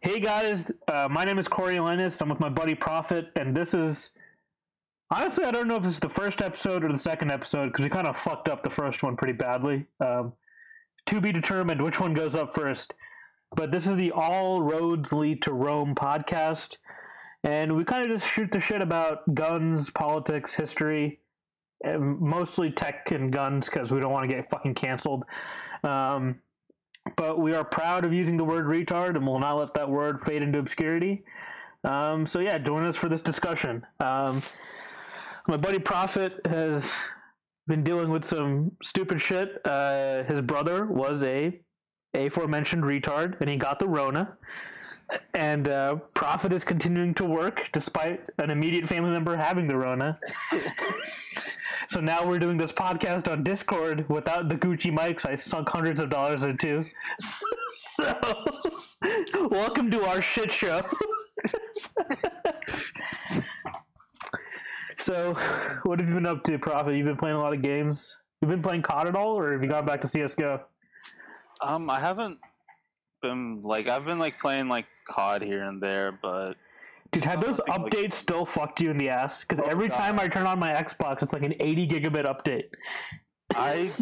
Hey guys, my name is Corey Linus. I'm with my buddy Prophet, and this is, honestly, I don't know if this is the first episode or the second episode, because we kind of fucked up the first one pretty badly. To be determined which one goes up first. But this is the All Roads Lead to Rome podcast, and we kind of just shoot the shit about guns, politics, history, and mostly tech and guns, because we don't want to get fucking canceled. But we are proud of using the word retard, and we'll not let that word fade into obscurity. So yeah, join us for this discussion. My buddy Prophet has been dealing with some stupid shit. His brother was a aforementioned retard, and he got the Rona. And Prophet is continuing to work despite an immediate family member having the Rona. So now we're doing this podcast on Discord without the Gucci mics I sunk hundreds of dollars into. So, welcome to our shit show. So, what have you been up to, Prophet? You've been playing a lot of games. You've been playing COD at all, or have you gone back to CSGO? I haven't been, I've been playing, COD here and there, but... Dude, have those updates still fucked you in the ass? Because every time I turn on my Xbox, it's like an 80 gigabit update. I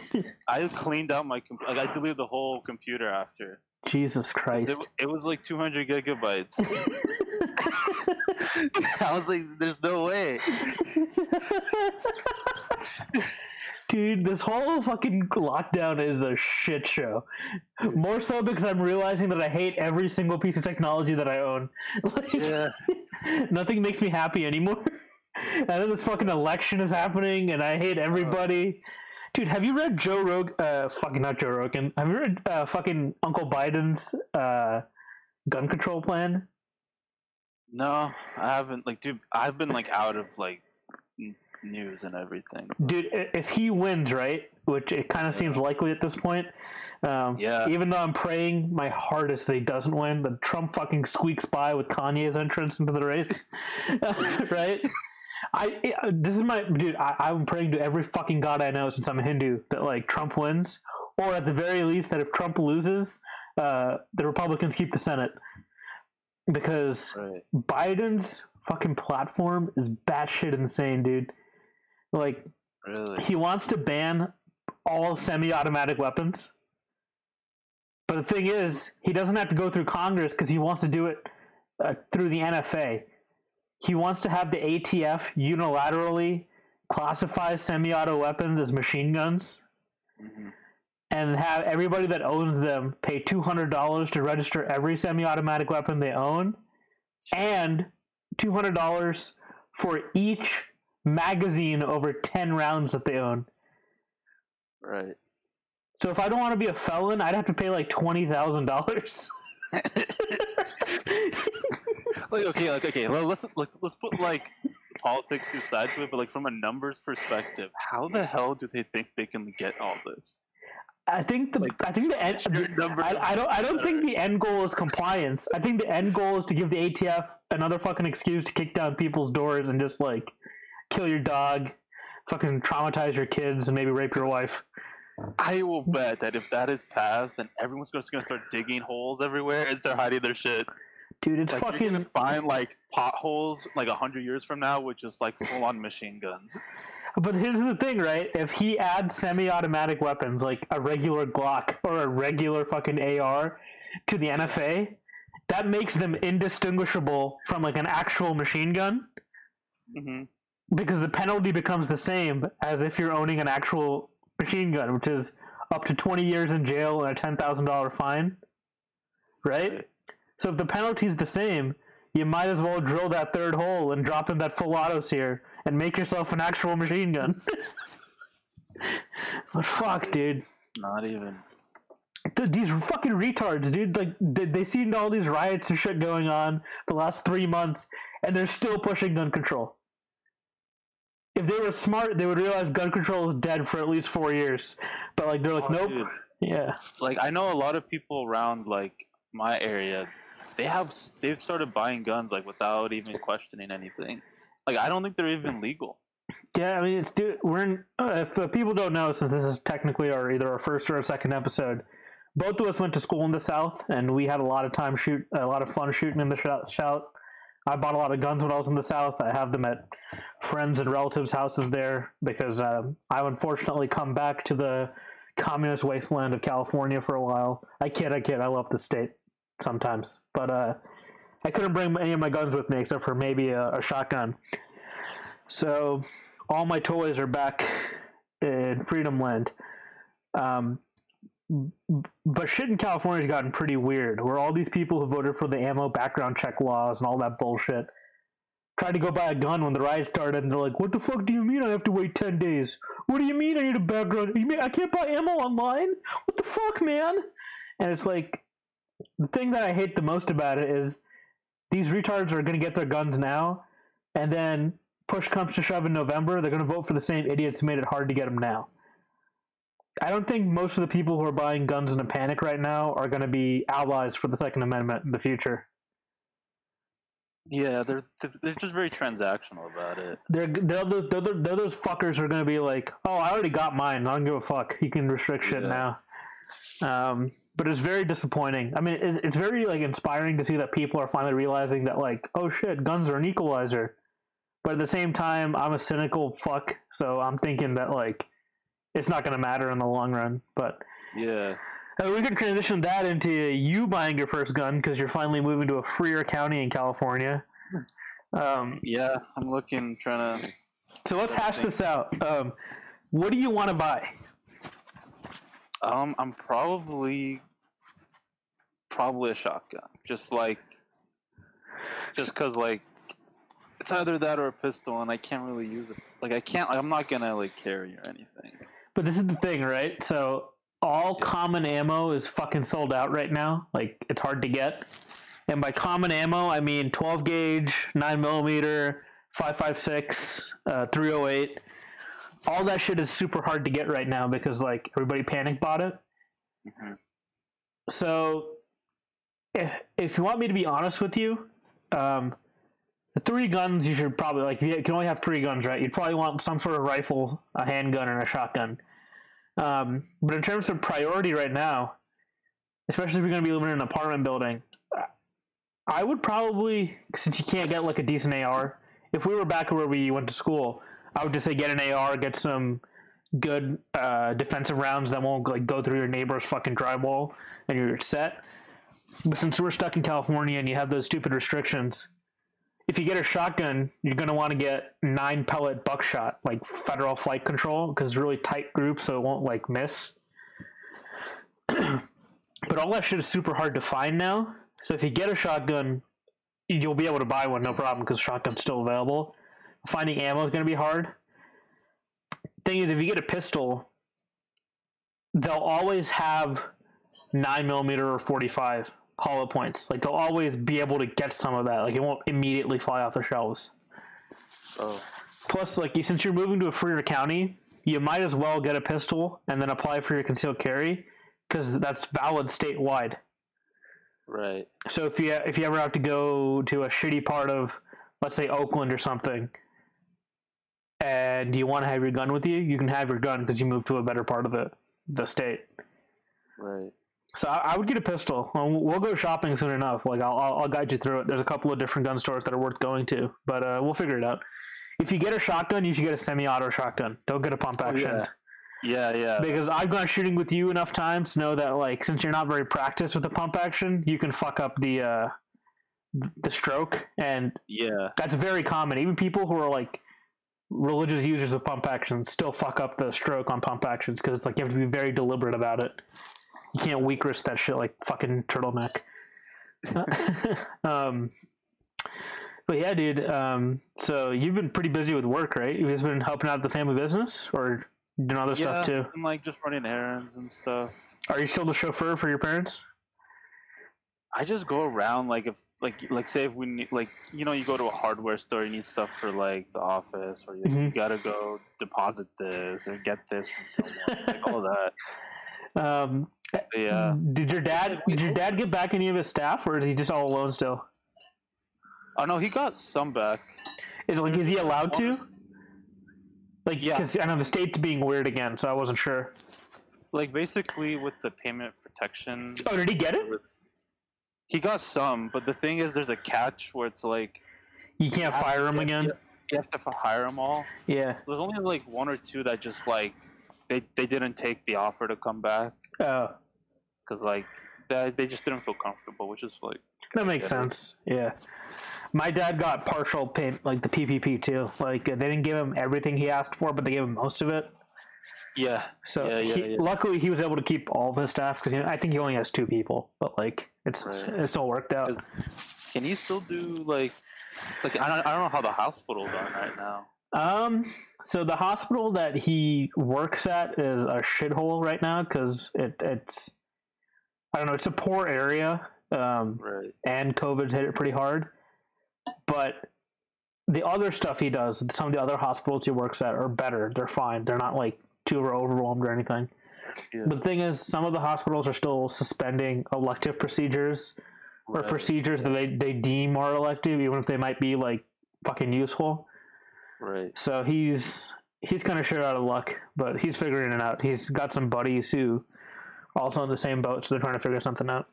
cleaned out my computer. I deleted the whole computer after. Jesus Christ. It was like 200 gigabytes. I was like, there's no way. Dude, this whole fucking lockdown is a shit show. More so because I'm realizing that I hate every single piece of technology that I own. Nothing makes me happy anymore. I know this fucking election is happening, and I hate everybody. Dude, have you read Joe Rogan? Fucking not Joe Rogan. Have you read fucking Uncle Biden's gun control plan? No, I haven't. Dude, I've been out of news and everything. Dude, if he wins, right, which it kind of seems likely at this point, even though I'm praying my hardest that he doesn't win, the Trump fucking squeaks by with Kanye's entrance into the race, right? I'm praying to every fucking god I know, since I'm a Hindu, that Trump wins, or at the very least that if Trump loses, the Republicans keep the Senate, because Biden's fucking platform is batshit insane, dude. Really? He wants to ban all semi-automatic weapons. But the thing is, he doesn't have to go through Congress because he wants to do it through the NFA. He wants to have the ATF unilaterally classify semi-auto weapons as machine guns, and have everybody that owns them pay $200 to register every semi-automatic weapon they own, and $200 for each magazine over 10 rounds that they own. Right. So if I don't want to be a felon, I'd have to pay $20,000. Okay. Well, let's put politics to side to it, but from a numbers perspective, how the hell do they think they can get all this? I don't think the end goal is compliance. I think the end goal is to give the ATF another fucking excuse to kick down people's doors and just kill your dog, fucking traumatize your kids, and maybe rape your wife. I will bet that if that is passed, then everyone's just gonna start digging holes everywhere and start hiding their shit. Dude, it's fucking... You're gonna find, potholes, 100 years from now with just, full-on machine guns. But here's the thing, right? If he adds semi-automatic weapons, a regular Glock or a regular fucking AR to the NFA, that makes them indistinguishable from, an actual machine gun. Because the penalty becomes the same as if you're owning an actual machine gun, which is up to 20 years in jail and a $10,000 fine. Right? So if the penalty's the same, you might as well drill that third hole and drop in that full auto sear and make yourself an actual machine gun. But fuck, dude. Not even. These fucking retards, dude. They seen all these riots and shit going on the last 3 months, and they're still pushing gun control. If they were smart, they would realize gun control is dead for at least 4 years. But they're nope. Dude. Yeah. I know a lot of people around my area. They've started buying guns without even questioning anything. I don't think they're even legal. Yeah, I mean, it's if people don't know, since this is technically either our first or our second episode, both of us went to school in the South, and we had a lot of fun shooting in the South. I bought a lot of guns when I was in the South. I have them at friends and relatives' houses there because I've unfortunately come back to the communist wasteland of California for a while. I kid. I love the state sometimes, but I couldn't bring any of my guns with me except for maybe a shotgun. So all my toys are back in Freedom Land. But shit in California's gotten pretty weird, where all these people who voted for the ammo background check laws and all that bullshit tried to go buy a gun when the riot started, and they're like, what the fuck do you mean I have to wait 10 days? What do you mean I need a background? You mean I can't buy ammo online? What the fuck, man? And it's like, the thing that I hate the most about it is these retards are going to get their guns now, and then push comes to shove in November, they're going to vote for the same idiots who made it hard to get them now. I don't think most of the people who are buying guns in a panic right now are going to be allies for the Second Amendment in the future. Yeah, they're just very transactional about it. They're those fuckers who are going to be like, oh, I already got mine. I don't give a fuck. You can restrict shit now. But it's very disappointing. I mean, it's very like inspiring to see that people are finally realizing that, like, oh shit, guns are an equalizer. But at the same time, I'm a cynical fuck, so I'm thinking that, like, it's not going to matter in the long run. But yeah, we can transition that into you buying your first gun because you're finally moving to a freer county in California. Yeah, I'm looking, trying to. So let's hash this out. What do you want to buy? I'm probably a shotgun, just because like. It's either that or a pistol, and I can't really use it. Like, I'm not gonna like carry or anything. But this is the thing, right? So all common ammo is fucking sold out right now. Like, it's hard to get. And by common ammo, I mean 12 gauge, 9mm, 5.56, 308. All that shit is super hard to get right now because like everybody panic bought it. Mm-hmm. So if you want me to be honest with you, the three guns you should probably, like, you can only have three guns, right? You'd probably want some sort of rifle, a handgun, and a shotgun. But in terms of priority right now, especially if you're going to be living in an apartment building, I would probably, since you can't get, like, a decent AR, if we were back where we went to school, I would just say get an AR, get some good defensive rounds that won't, like, go through your neighbor's fucking drywall, and you're set. But since we're stuck in California and you have those stupid restrictions, if you get a shotgun, you're going to want to get 9 pellet buckshot, like federal flight control, because it's really tight group, so it won't like miss. But all that shit is super hard to find now. So if you get a shotgun, you'll be able to buy one, no problem, because shotgun's still available. Finding ammo is going to be hard. Thing is, if you get a pistol, they'll always have 9mm or 45 hollow points. Like, they'll always be able to get some of that. Like, it won't immediately fly off the shelves. Oh. Plus, like, since you're moving to a freer county, you might as well get a pistol and then apply for your concealed carry because that's valid statewide. Right. So if you ever have to go to a shitty part of, let's say, Oakland or something, and you want to have your gun with you, you can have your gun because you moved to a better part of the state. Right. So I would get a pistol. We'll go shopping soon enough. Like I'll guide you through it. There's a couple of different gun stores that are worth going to, but we'll figure it out. If you get a shotgun, you should get a semi-auto shotgun. Don't get a pump action. Oh, yeah. Because I've gone shooting with you enough times to know that, like, since you're not very practiced with the pump action, you can fuck up the stroke, and that's very common. Even people who are like religious users of pump actions still fuck up the stroke on pump actions because it's like you have to be very deliberate about it. You can't weak wrist that shit like fucking turtleneck. But yeah, dude. So you've been pretty busy with work, right? You've just been helping out the family business or doing other stuff too? And like just running errands and stuff. Are you still the chauffeur for your parents? I just go around like say if we need, like, you know, you go to a hardware store, you need stuff for like the office, or you gotta go deposit this or get this from someone, like all that. Did your dad get back any of his staff, or is he just all alone still? Oh no, he got some back. Is he allowed to? Like, yeah, because I know the state's being weird again, so I wasn't sure. Like, basically, with the payment protection. Oh, did he get it? He got some, but the thing is, there's a catch where it's like you can't fire him again. You have to hire them all. Yeah. So there's only like one or two that just like they didn't take the offer to come back. Oh. Because like they just didn't feel comfortable, which is like. That makes sense. Yeah. My dad got partial pay, like the PPP too. Like they didn't give him everything he asked for, but they gave him most of it. Yeah. So luckily he was able to keep all of his stuff because, you know, I think he only has two people, but like it still worked out. Can you still do like I don't know how the hospital's on right now. So the hospital that he works at is a shithole right now because it's I don't know, it's a poor area. And COVID's hit it pretty hard, but the other stuff he does, some of the other hospitals he works at are better. They're fine. They're not like too overwhelmed or anything. Yeah. But the thing is, some of the hospitals are still suspending elective procedures or procedures that they deem are elective, even if they might be like fucking useful. Right. So he's kind of shit out of luck, but he's figuring it out. He's got some buddies who are also in the same boat, so they're trying to figure something out.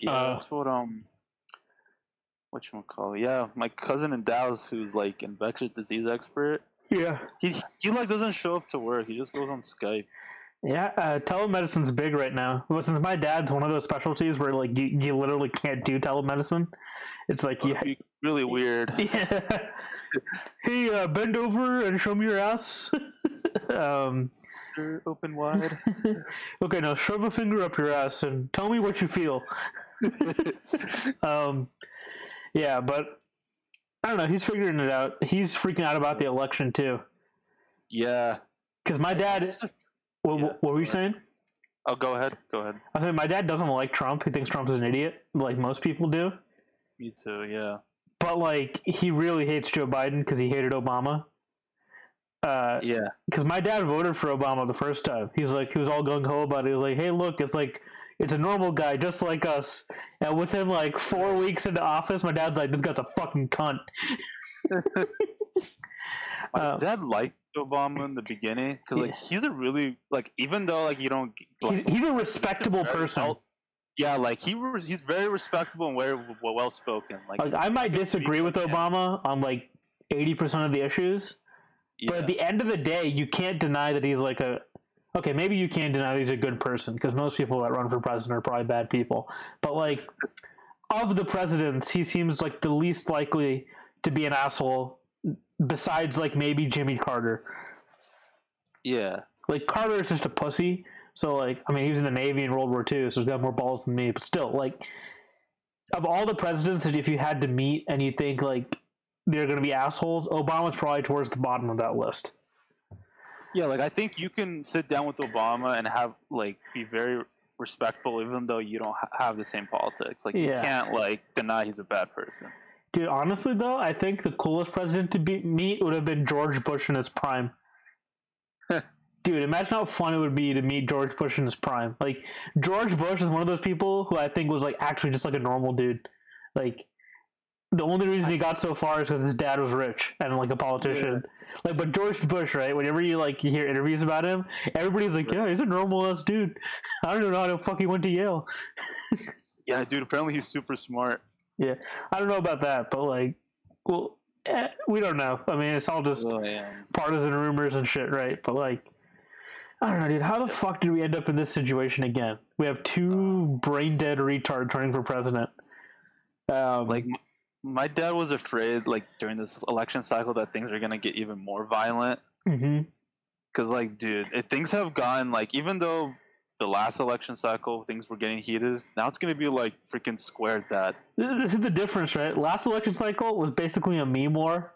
Yeah, that's what whatchamacallit? Yeah, my cousin in Dallas, who's like an infectious disease expert. Yeah, he like doesn't show up to work. He just goes on Skype. Yeah, telemedicine's big right now. Well, since my dad's one of those specialties where like you literally can't do telemedicine, it's like really weird. Yeah. Hey, bend over and show me your ass. Open wide. Okay, now shove a finger up your ass and tell me what you feel. Yeah, but I don't know. He's figuring it out. He's freaking out about the election too. Yeah, because my dad. What were you saying? Oh, go ahead. I said my dad doesn't like Trump. He thinks Trump is an idiot, like most people do. Me too. Yeah. But like, he really hates Joe Biden because he hated Obama. Yeah. Because my dad voted for Obama the first time. He's like, he was all gung ho about it. He was like, hey, look, it's like, it's a normal guy just like us. And within like 4 weeks into office, my dad's like, this guy's a fucking cunt. My dad liked Obama in the beginning because like he's a really like, even though like you don't, like, he's a respectable person. Yeah, like he's very respectable and very well spoken. Like I might disagree with Obama on like 80% of the issues, but at the end of the day, you can't deny that he's like maybe you can't deny that he's a good person because most people that run for president are probably bad people. But like of the presidents, he seems like the least likely to be an asshole, besides like maybe Jimmy Carter. Yeah, like Carter is just a pussy. So, like, I mean, he was in the Navy in World War II, so he's got more balls than me. But still, like, of all the presidents that if you had to meet and you think, like, they're going to be assholes, Obama's probably towards the bottom of that list. Yeah, like, I think you can sit down with Obama and have, like, be very respectful even though you don't have the same politics. Like, you can't, like, deny he's a bad person. Dude, honestly, though, I think the coolest president to meet would have been George Bush in his prime. Dude, imagine how fun it would be to meet George Bush in his prime. Like, George Bush is one of those people who I think was, like, actually just, like, a normal dude. Like, the only reason he got so far is because his dad was rich and, like, a politician. Yeah. Like, but George Bush, right, whenever you, like, you hear interviews about him, everybody's like, yeah, he's a normal-ass dude. I don't even know how the fuck he went to Yale. Yeah, dude, apparently he's super smart. Yeah, I don't know about that, but, like, well, we don't know. I mean, it's all just partisan rumors and shit, right? But, like, I don't know, dude. How the fuck did we end up in this situation again? We have two brain-dead retards running for president. Like, my dad was afraid, like, during this election cycle that things are going to get even more violent. Mm-hmm. Because, like, dude, things have gone, like, even though the last election cycle, things were getting heated, now it's going to be, like, freaking squared that. This is the difference, right? Last election cycle was basically a meme war.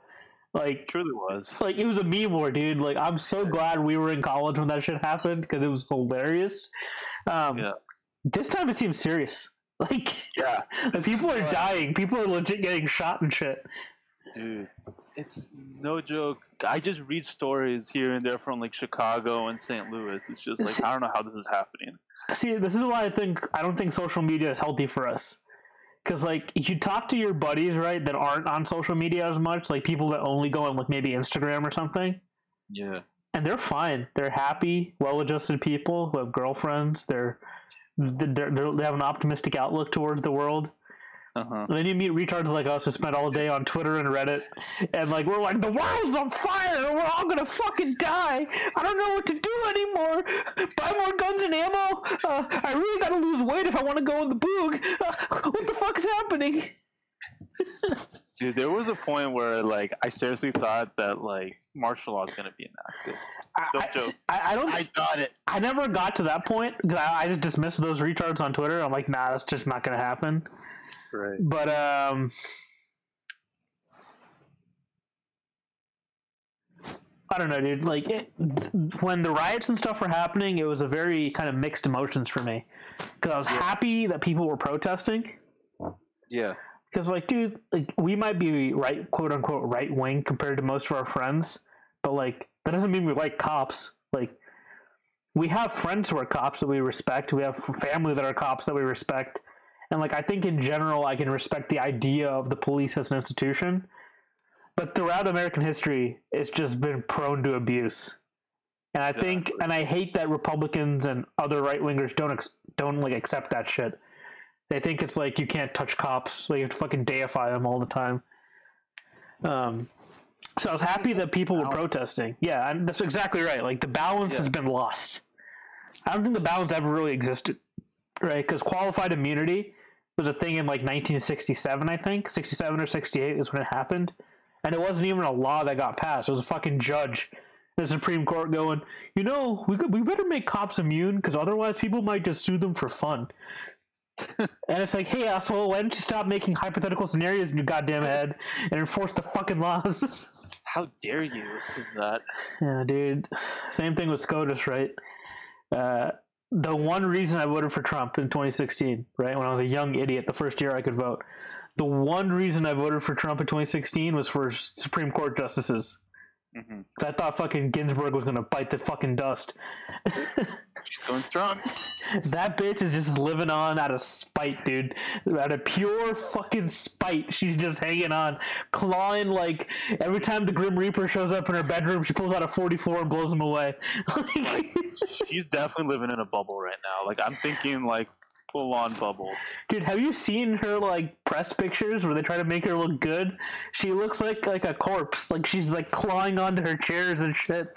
Like, truly was. Like, it was a meme war, dude. Like, I'm so glad we were in college when that shit happened because it was hilarious. This time it seems serious. Like, like people are dying. People are legit getting shot and shit. Dude, it's no joke. I just read stories here and there from like Chicago and St. Louis. It's just like I don't know how this is happening. See, this is why I don't think social media is healthy for us. Because, like, if you talk to your buddies, right, that aren't on social media as much, like people that only go on, like, maybe Instagram or something, Yeah. And they're fine. They're happy, well-adjusted people who have girlfriends. They have an optimistic outlook towards the world. Uh-huh. And then you meet retards like us who spend all day on Twitter and Reddit, and like we're like, the world's on fire, we're all gonna fucking die, I don't know what to do anymore, buy more guns and ammo, I really gotta lose weight if I want to go in the boog, what the fuck's happening? Dude, there was a point where like I seriously thought that like martial law is gonna be enacted. I never got to that point because I just dismissed those retards on Twitter. I'm like, nah, that's just not gonna happen. Right. But I don't know, dude. Like when the riots and stuff were happening, it was a very kind of mixed emotions for me because I was happy that people were protesting. Yeah. Because like, dude, like we might be right, quote unquote, right wing compared to most of our friends, but like that doesn't mean we like cops. Like we have friends who are cops that we respect. We have family that are cops that we respect. And like, I think in general, I can respect the idea of the police as an institution, but throughout American history, it's just been prone to abuse. And I think, and I hate that Republicans and other right wingers don't like accept that shit. They think it's like, you can't touch cops. Like you have to fucking deify them all the time. So I was happy that people were protesting. Yeah, that's exactly right. Like the balance has been lost. I don't think the balance ever really existed, right? Because qualified immunity was a thing in like 1967, I think. 67 or 68 is when it happened. And it wasn't even a law that got passed. It was a fucking judge in the Supreme Court going, you know, we better make cops immune because otherwise people might just sue them for fun. And it's like, hey asshole, why don't you stop making hypothetical scenarios in your goddamn head and enforce the fucking laws? How dare you assume that? Yeah, dude. Same thing with SCOTUS, right? The one reason I voted for Trump in 2016, right, when I was a young idiot, the first year I could vote, the one reason I voted for Trump in 2016 was for Supreme Court justices. Mm-hmm. 'Cause I thought fucking Ginsburg was going to bite the fucking dust. She's going strong. That bitch is just living on out of spite, dude. Out of pure fucking spite. She's just hanging on, clawing like every time the Grim Reaper shows up in her bedroom, she pulls out a .44 and blows him away. Like, she's definitely living in a bubble right now. Like I'm thinking like full-on bubble. Dude, have you seen her like press pictures where they try to make her look good? She looks like a corpse. Like she's like clawing onto her chairs and shit.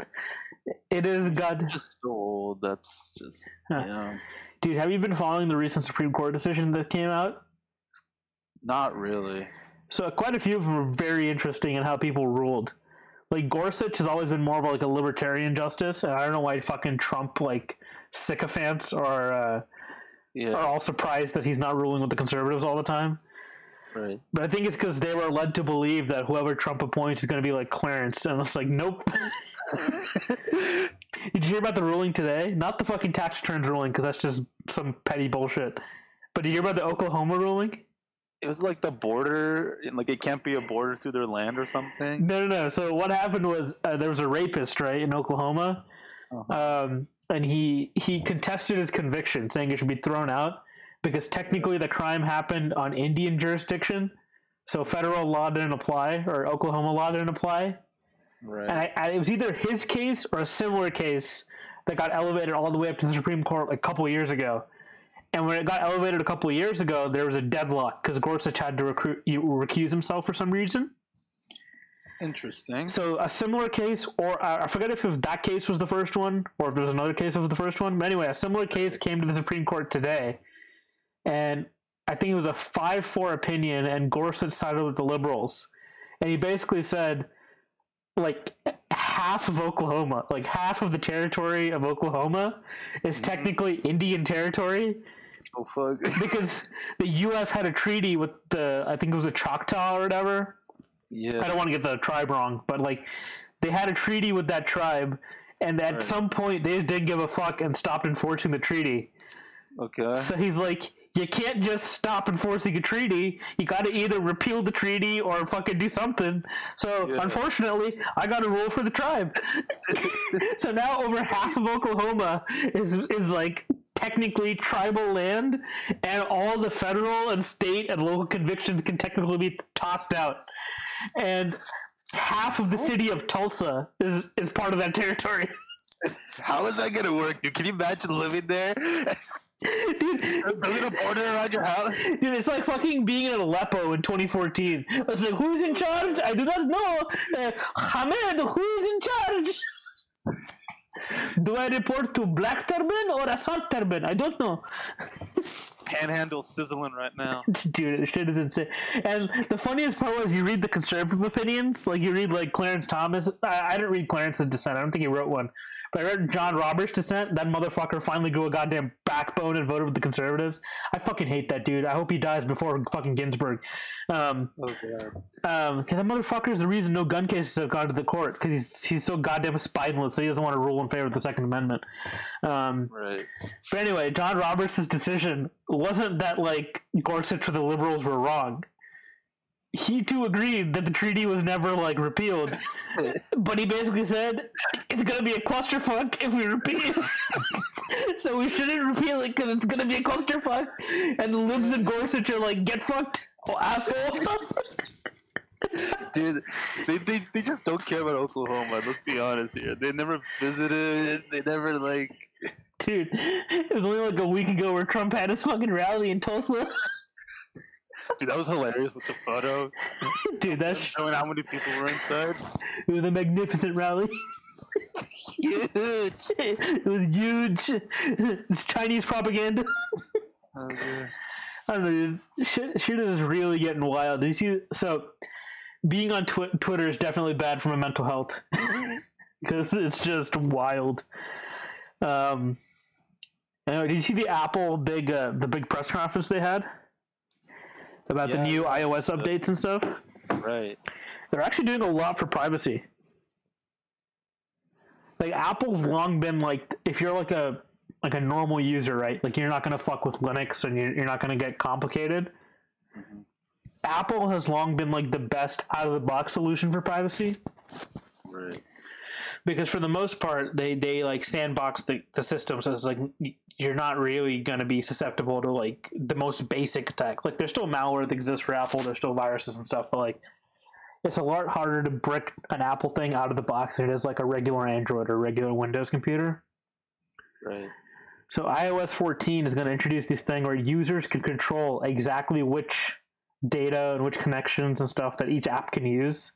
It is god. Just so old. That's just yeah. Dude, have you been following the recent Supreme Court decision that came out? Not really. So quite a few of them were very interesting in how people ruled. Like Gorsuch has always been more of like a libertarian justice, and I don't know why fucking Trump like sycophants are all surprised that he's not ruling with the conservatives all the time. Right. But I think it's because they were led to believe that whoever Trump appoints is going to be like Clarence, and it's like, nope. Did you hear about the ruling today? Not the fucking tax returns ruling, because that's just some petty bullshit. But did you hear about the Oklahoma ruling? It was like the border, like it can't be a border through their land or something. No. So what happened was there was a rapist, right, in Oklahoma, and he contested his conviction, saying it should be thrown out because technically the crime happened on Indian jurisdiction, so federal law didn't apply or Oklahoma law didn't apply. Right. And it was either his case or a similar case that got elevated all the way up to the Supreme Court a couple of years ago. And when it got elevated a couple of years ago, there was a deadlock because Gorsuch had to recuse himself for some reason. Interesting. So a similar case, or I forget if that case was the first one or if there was another case that was the first one. But anyway, a similar case came to the Supreme Court today. And I think it was a 5-4 opinion, and Gorsuch sided with the liberals. And he basically said, like half of Oklahoma, like half of the territory of Oklahoma is technically Indian territory. Oh fuck. Because the US had a treaty with I think it was a Choctaw or whatever. Yeah. I don't want to get the tribe wrong, but like they had a treaty with that tribe, and at some point they didn't give a fuck and stopped enforcing the treaty. Okay. So he's like, you can't just stop enforcing a treaty. You got to either repeal the treaty or fucking do something. So, unfortunately, I got to rule for the tribe. So now over half of Oklahoma is like technically tribal land, and all the federal and state and local convictions can technically be tossed out. And half of the city of Tulsa is part of that territory. How is that gonna work, dude? Can you imagine living there? Dude, a little border around your house. Dude, it's like fucking being in Aleppo in 2014. I was like, who's in charge? I do not know. Hamed, who's in charge? Do I report to Black Turban or Assad Turban? I don't know. Panhandle sizzling right now. Dude, this shit is insane. And the funniest part was you read the conservative opinions. Like, you read, like, Clarence Thomas. I didn't read Clarence's dissent. I don't think he wrote one. But I read John Roberts' dissent. That motherfucker finally grew a goddamn backbone and voted with the conservatives. I fucking hate that dude. I hope he dies before fucking Ginsburg. Because that motherfucker is the reason no gun cases have gone to the court. Because he's so goddamn spineless that he doesn't want to rule in favor of the Second Amendment. Right. But anyway, John Roberts' decision wasn't that, like, Gorsuch or the liberals were wrong. He too agreed that the treaty was never, like, repealed, but he basically said it's gonna be a clusterfuck if we repeal. So we shouldn't repeal it because it's gonna be a clusterfuck. And the libs and Gorsuch are like, get fucked, asshole. Dude, they just don't care about Oklahoma. Let's be honest here. They never visited. They never, like. Dude, it was only like a week ago where Trump had his fucking rally in Tulsa. Dude, that was hilarious with the photo. Dude, that's showing how many people were inside. It was a magnificent rally. Huge. It was huge. It's Chinese propaganda. Oh, yeah. I don't know, dude. Shit is really getting wild. You see, so being on Twitter is definitely bad for my mental health because it's just wild. Anyway, did you see the Apple big press conference they had? About the new iOS updates and stuff. Right. They're actually doing a lot for privacy. Like, Apple's long been like, if you're like a normal user, right? Like, you're not gonna fuck with Linux and you're not gonna get complicated. Mm-hmm. Apple has long been like the best out of the box solution for privacy. Right. Because for the most part, they like sandbox the system, so it's like you're not really going to be susceptible to like the most basic attacks. Like, there's still malware that exists for Apple, there's still viruses and stuff, but like it's a lot harder to brick an Apple thing out of the box than it is like a regular Android or regular Windows computer. Right. So iOS 14 is going to introduce this thing where users can control exactly which data and which connections and stuff that each app can use.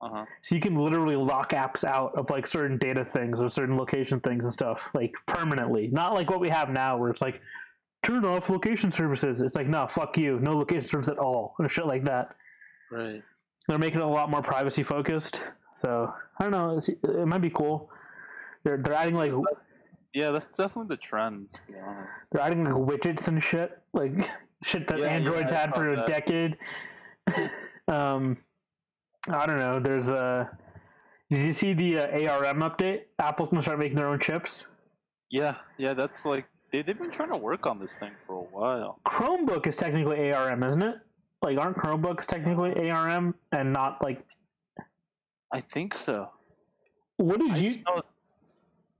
Uh-huh. So you can literally lock apps out of like certain data things or certain location things and stuff, like permanently. Not like what we have now where it's like, turn off location services. It's like, no, fuck you, no location service at all, or shit like that. Right. They're making it a lot more privacy focused. So I don't know, it might be cool. They're adding like, yeah, that's definitely the trend. Yeah. They're adding like widgets and shit, like shit that Android's had for a decade. I don't know. There's did you see the ARM update? Apple's gonna start making their own chips. Yeah, that's like they've been trying to work on this thing for a while. Chromebook is technically ARM, isn't it? Like, aren't Chromebooks technically ARM and not like? I think so. What did you?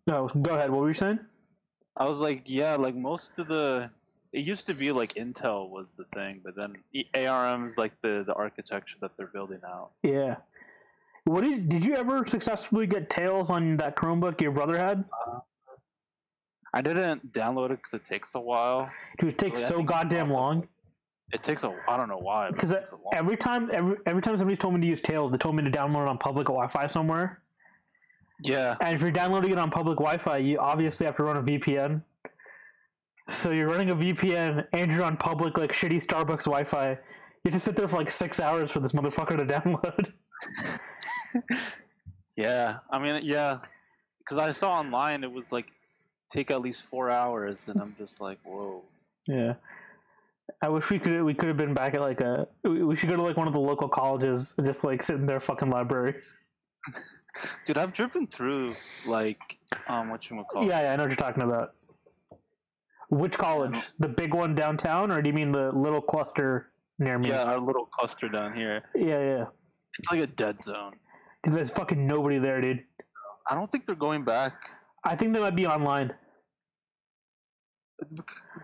No, go ahead. What were you saying? I was like, yeah, like most of the. It used to be like Intel was the thing, but then ARM is like the architecture that they're building out. Yeah. What did you ever successfully get Tails on that Chromebook your brother had? I didn't download it because it takes a while. Dude, it takes so goddamn long. It takes a. I don't know why. Because every time somebody's told me to use Tails, they told me to download it on public Wi-Fi somewhere. Yeah. And if you're downloading it on public Wi-Fi, you obviously have to run a VPN. So you're running a VPN and you're on public, like, shitty Starbucks Wi-Fi. You just sit there for like 6 hours for this motherfucker to download. Yeah, I mean, yeah, because I saw online it was like take at least 4 hours, and I'm just like, whoa. Yeah, I wish we could have been back at like a. We should go to like one of the local colleges and just like sit in their fucking library. Dude, I've driven through like whatchamacallit. Yeah, I know what you're talking about. Which college? The big one downtown, or do you mean the little cluster near me? Yeah, our little cluster down here. Yeah. It's like a dead zone. Dude, there's fucking nobody there, dude. I don't think they're going back. I think they might be online.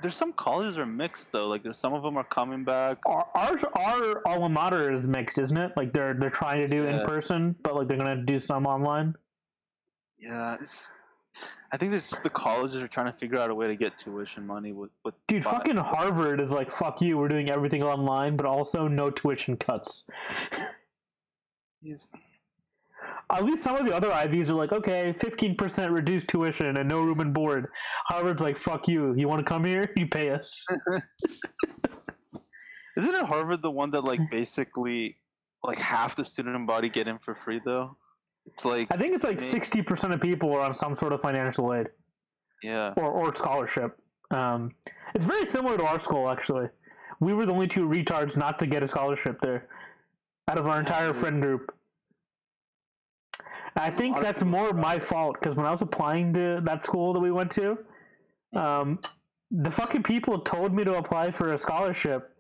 There's some colleges are mixed though. Like there's some of them are coming back. Our alma mater is mixed, isn't it? Like they're trying to do in person, but like they're gonna do some online. Yeah, I think that just the colleges are trying to figure out a way to get tuition money with dude, Biden. Fucking Harvard is like, fuck you, we're doing everything online, but also no tuition cuts. At least some of the other IVs are like, okay, 15% reduced tuition and no room and board. Harvard's like, fuck you, you want to come here? You pay us. Isn't it Harvard the one that like basically like half the student body get in for free though? It's like, I think it's like 60% of people are on some sort of financial aid. Yeah. Or scholarship. It's very similar to our school, actually. We were the only two retards not to get a scholarship there out of our entire friend group. I think that's more my fault, because when I was applying to that school that we went to, the fucking people told me to apply for a scholarship,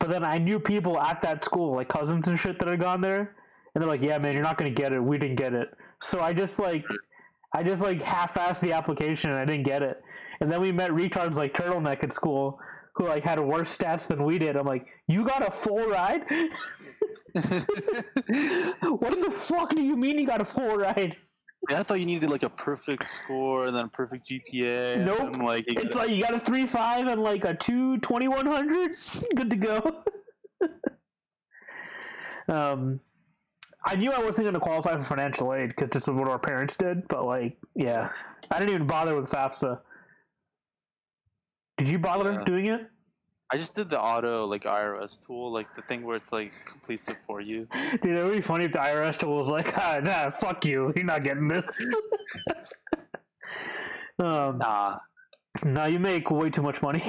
but then I knew people at that school, like cousins and shit that had gone there, and they're like, yeah, man, you're not going to get it. We didn't get it. So I just half-assed the application, and I didn't get it. And then we met retards like Turtleneck at school who, like, had worse stats than we did. I'm like, you got a full ride? What the fuck do you mean you got a full ride? Yeah, I thought you needed like a perfect score and then a perfect GPA. Nope. And then, like, it's like you got a 3.5 and like a 2.2100. Good to go. I knew I wasn't going to qualify for financial aid because this is what our parents did, but like, yeah, I didn't even bother with FAFSA. Did you bother doing it? I just did the auto, like, IRS tool, like, the thing where it's, like, completes it for you. Dude, it would be funny if the IRS tool was like, ah, nah, fuck you, you're not getting this. Nah, you make way too much money.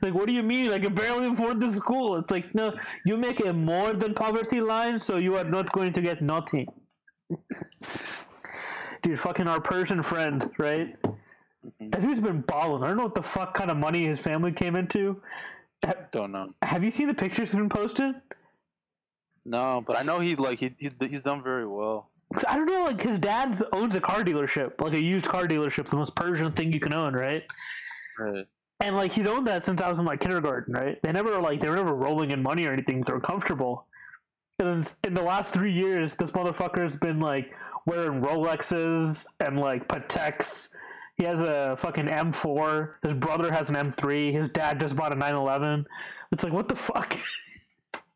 Like, what do you mean? I can barely afford the school. It's like, no, you make a more than poverty line, so you are not going to get nothing. Dude, fucking our Persian friend, right? That dude's been balling. I don't know what the fuck kind of money his family came into. Don't know. Have you seen the pictures that have been posted? No, but I know he's done very well. So, I don't know, like his dad owns a car dealership, like a used car dealership, the most Persian thing you can own, right? Right. And like he's owned that since I was in like kindergarten, right? They were never rolling in money or anything. They were comfortable. And in the last 3 years, this motherfucker's been like wearing Rolexes and like Pateks. He has a fucking M4. His brother has an M3. His dad just bought a 911. It's like, what the fuck?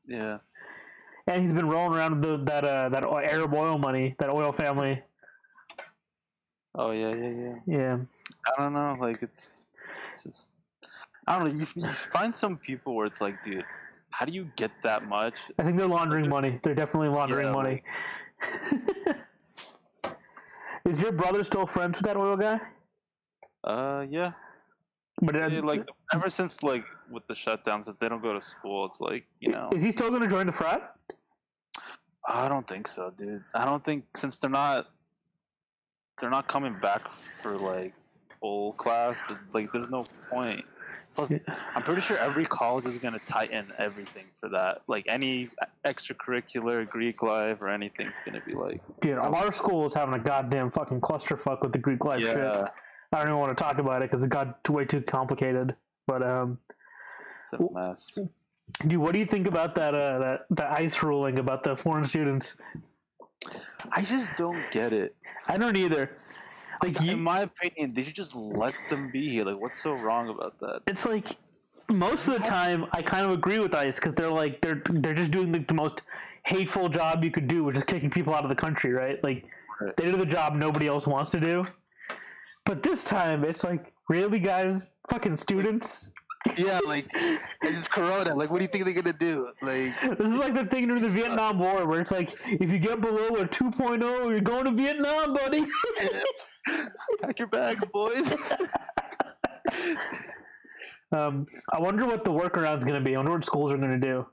Yeah. And he's been rolling around with that Arab oil money, that oil family. Oh, yeah. Yeah. I don't know. Like, it's just... I don't know. You find some people where it's like, dude, how do you get that much? I think they're laundering money. They're definitely laundering money. Is your brother still friends with that oil guy? Yeah. But they, like, ever since, like, with the shutdowns, if they don't go to school, it's like, you know. Is he still going to join the frat? I don't think so, dude. I don't think, since they're not coming back for, like, full class, like, there's no point. Plus, I'm pretty sure every college is going to tighten everything for that. Like, any extracurricular, Greek life, or anything's going to be like... Dude, our school is having a goddamn fucking clusterfuck with the Greek life shit. I don't even want to talk about it because it got way too complicated. But it's a mess. Dude, what do you think about that ICE ruling about the foreign students? I just don't get it. I don't either. Like, in my opinion, they should just let them be here. Like, what's so wrong about that? It's like most of the time, I kind of agree with ICE because they're like they're just doing the most hateful job you could do, which is kicking people out of the country, right? Like, they do the job nobody else wants to do. But this time, it's like, really, guys? Fucking students? Yeah, like, it's Corona. Like, what do you think they're going to do? Like, this is like the thing during the Vietnam War where it's like, if you get below a 2.0, you're going to Vietnam, buddy. Pack your bags, boys. I wonder what the workaround's going to be. I wonder what schools are going to do.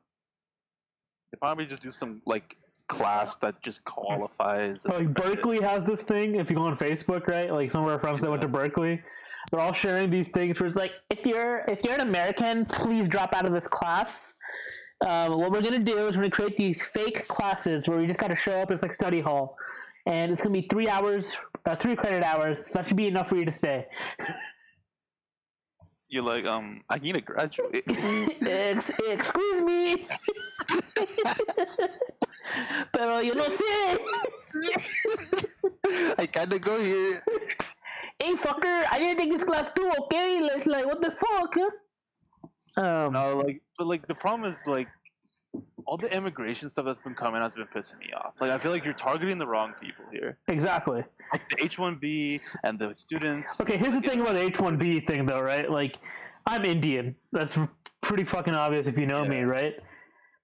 They probably just do some, like... class that just qualifies. Like Berkeley has this thing, if you go on Facebook, right? Like some of our friends that went to Berkeley, they're all sharing these things where it's like, if you're an American, please drop out of this class. What we're gonna do is we're gonna create these fake classes where we just gotta show up as like study hall, and it's gonna be 3 hours, 3 credit hours. So that should be enough for you to stay. You're like, I need a graduate. Excuse me. Pero yo no sé. I gotta go here. Hey, fucker, I didn't take this class too, okay? It's like, what the fuck? No, like, but like, the problem is, like, all the immigration stuff that's been coming out has been pissing me off. Like, I feel like you're targeting the wrong people here. Exactly. Like, the H-1B and the students. Okay, here's the thing about the H-1B thing, though, right? Like, I'm Indian. That's pretty fucking obvious if you know me, right?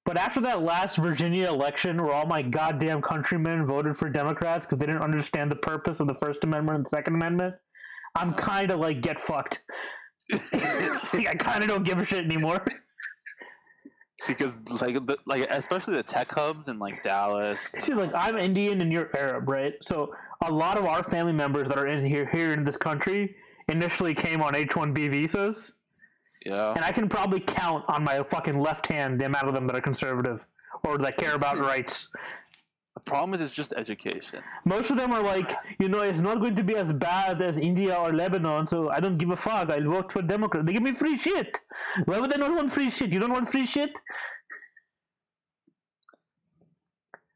But after that last Virginia election where all my goddamn countrymen voted for Democrats because they didn't understand the purpose of the First Amendment and the Second Amendment, I'm kind of like, get fucked. Like, I kind of don't give a shit anymore. Because like especially the tech hubs in like Dallas. See, like, I'm Indian and you're Arab, right? So a lot of our family members that are in here in this country initially came on H-1B visas. Yeah. And I can probably count on my fucking left hand the amount of them that are conservative or that care about rights. The problem is it's just education. Most of them are like, you know, it's not going to be as bad as India or Lebanon, so I don't give a fuck. I'll vote for Democrats. They give me free shit. Why would they not want free shit? You don't want free shit?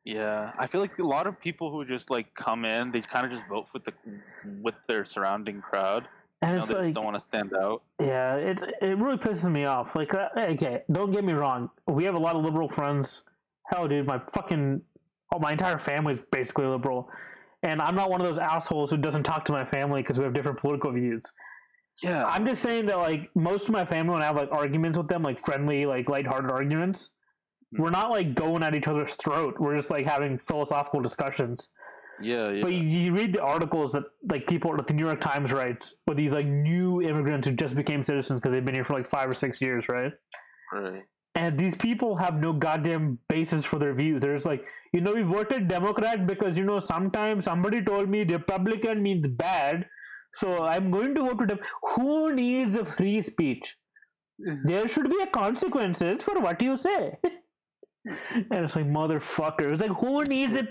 Yeah, I feel like a lot of people who just like come in, they kind of just vote with their surrounding crowd. And it's like, don't want to stand out. Yeah, it really pisses me off. Like, okay, don't get me wrong. We have a lot of liberal friends. Hell, dude, my entire family is basically liberal, and I'm not one of those assholes who doesn't talk to my family because we have different political views. Yeah, I'm just saying that like most of my family, when I have like arguments with them, like friendly, like lighthearted arguments, we're not like going at each other's throat. We're just like having philosophical discussions. Yeah, yeah. But you read the articles that like people at the New York Times writes with these like new immigrants who just became citizens because they've been here for like 5 or 6 years, right? Right. And these people have no goddamn basis for their views. They're just like, you know, we voted Democrat because, you know, sometimes somebody told me Republican means bad, so I'm going to vote for Democrat. Who needs a free speech? There should be a consequences for what you say. And it's like, motherfucker. It's like, who needs it?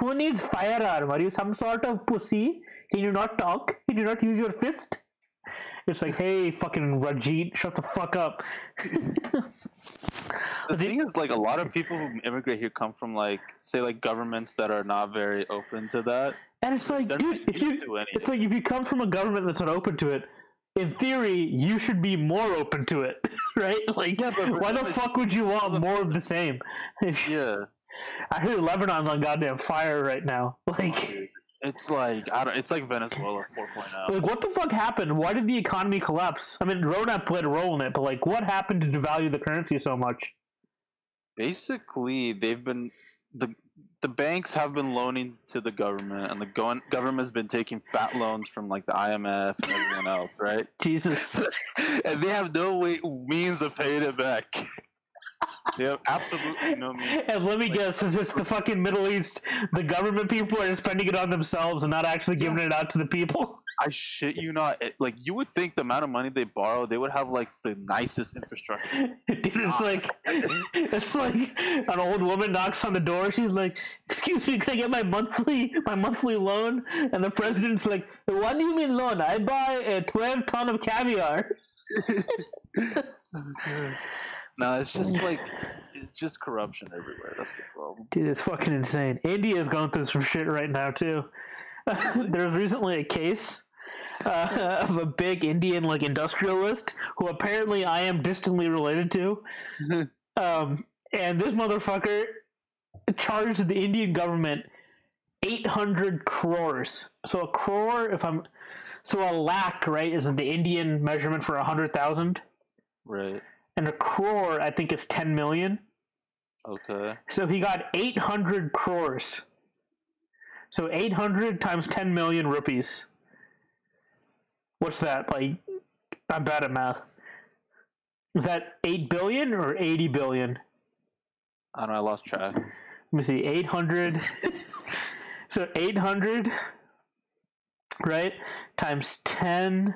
Who needs firearm? Are you some sort of pussy? Can you not talk? Can you not use your fist? It's like, hey, fucking Rajit, shut the fuck up. The thing is, like, a lot of people who immigrate here come from, like, say, like, governments that are not very open to that. And it's like, dude, it's like if you come from a government that's not open to it, in theory, you should be more open to it, right? Like, yeah, but why the fuck would you want more of the same? Yeah. I hear Lebanon's on goddamn fire right now. Like... It's like, it's like Venezuela 4.0. Like, what the fuck happened? Why did the economy collapse? I mean, Rona played a role in it, but like, what happened to devalue the currency so much? Basically, they've been, the banks have been loaning to the government, and the government's been taking fat loans from like the IMF and everyone else, right? Jesus. And they have no means of paying it back. They have absolutely no means. And let me guess, since it's the fucking Middle East, the government people are spending it on themselves and not actually giving it out to the people. I shit you not. Like, you would think the amount of money they borrow, they would have like the nicest infrastructure. Dude, it's like, it's like an old woman knocks on the door. She's like, "Excuse me, can I get my monthly loan?" And the president's like, "What do you mean loan? I buy a 12-ton of caviar." No, it's just like, it's just corruption everywhere. That's the problem. Dude, it's fucking insane. India's going through some shit right now, too. There was recently a case of a big Indian, like, industrialist who apparently I am distantly related to. And this motherfucker charged the Indian government 800 crores. So a crore, so a lakh, right, is the Indian measurement for 100,000. Right. And a crore, I think, is 10 million. Okay. So he got 800 crores. So 800 times 10 million rupees. What's that? Like, I'm bad at math. Is that 8 billion or 80 billion? I don't know. I lost track. Let me see. 800. So 800, right, times 10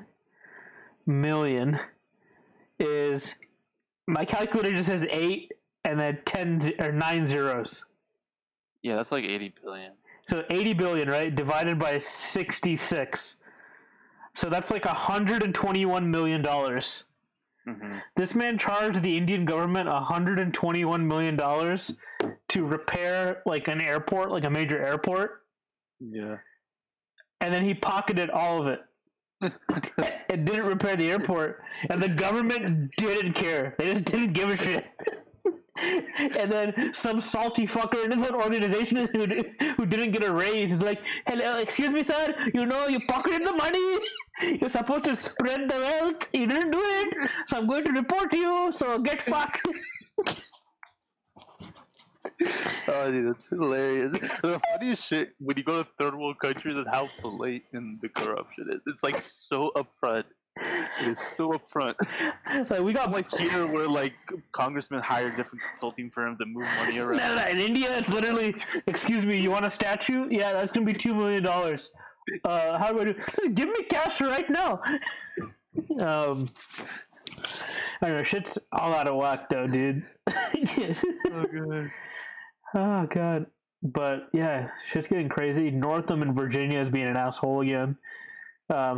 million is... My calculator just says 8 and then 10 or 9 zeros. Yeah, that's like 80 billion. So 80 billion, right? Divided by 66. So that's like $121 million. Mm-hmm. This man charged the Indian government $121 million to repair like an airport, like a major airport. Yeah. And then he pocketed all of it. It didn't repair the airport, and the government didn't care. They just didn't give a shit. And then some salty fucker in this little organization who didn't get a raise is like, "Hello, excuse me, sir. You know, you pocketed the money. You're supposed to spread the wealth. You didn't do it, so I'm going to report you. So get fucked." Oh, dude, that's hilarious. The funniest shit when you go to third world countries is how blatant the corruption is. It's like so upfront. It is so upfront. Like, we got like here where like congressmen hire different consulting firms and move money around. No. In India, it's literally, excuse me, you want a statue? Yeah, that's gonna be $2 million. How do I do? Give me cash right now. I don't know, shit's all out of whack though, dude. Oh god. Oh god. But yeah, shit's getting crazy. Northam in Virginia is being an asshole again.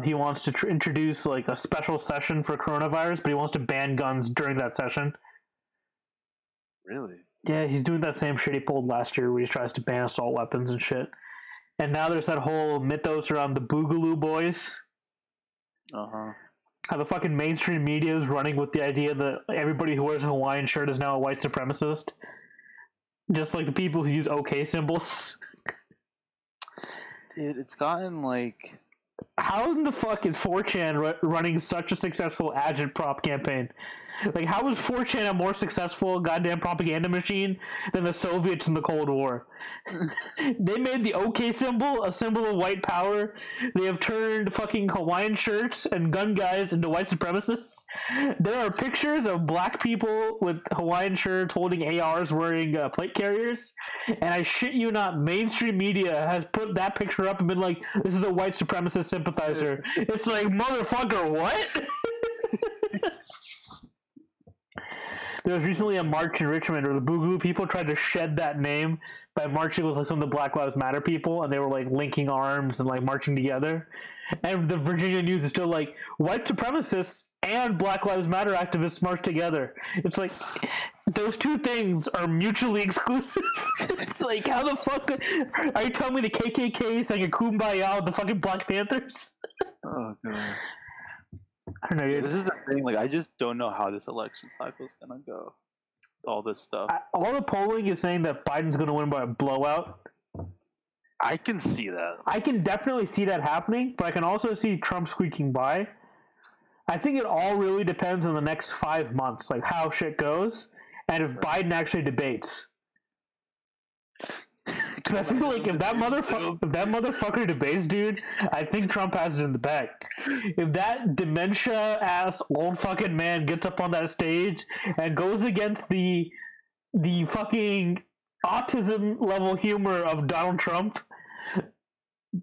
He wants to introduce like a special session for coronavirus, but he wants to ban guns during that session. Really? Yeah, he's doing that same shit he pulled last year where he tries to ban assault weapons and shit. And now there's that whole mythos around the Boogaloo Boys. Uh-huh. How the fucking mainstream media is running with the idea that everybody who wears a Hawaiian shirt is now a white supremacist. Just like the people who use okay symbols. Dude, it's gotten like... How in the fuck is 4chan running such a successful agitprop campaign? Like, how is 4chan a more successful goddamn propaganda machine than the Soviets in the Cold War? They made the OK symbol a symbol of white power. They have turned fucking Hawaiian shirts and gun guys into white supremacists. There are pictures of black people with Hawaiian shirts holding ARs wearing plate carriers. And I shit you not, mainstream media has put that picture up and been like, this is a white supremacist sympathizer. It's like, motherfucker, what? There was recently a march in Richmond where the Boogaloo people tried to shed that name by marching with like some of the Black Lives Matter people, and they were like linking arms and like marching together. And the Virginia news is still like, white supremacists and Black Lives Matter activists march together. It's like, those two things are mutually exclusive. It's like, how the fuck are you telling me the KKK is like a kumbaya with the fucking Black Panthers? Oh god. I don't know. Yeah, this is the thing. Like, I just don't know how this election cycle is gonna go. All this stuff. All the polling is saying that Biden's gonna win by a blowout. I can see that. I can definitely see that happening, but I can also see Trump squeaking by. I think it all really depends on the next 5 months, like how shit goes, and if Biden actually debates. Because I feel like if that motherfucker debates, dude, I think Trump has it in the bag. If that dementia-ass old fucking man gets up on that stage and goes against the fucking autism-level humor of Donald Trump,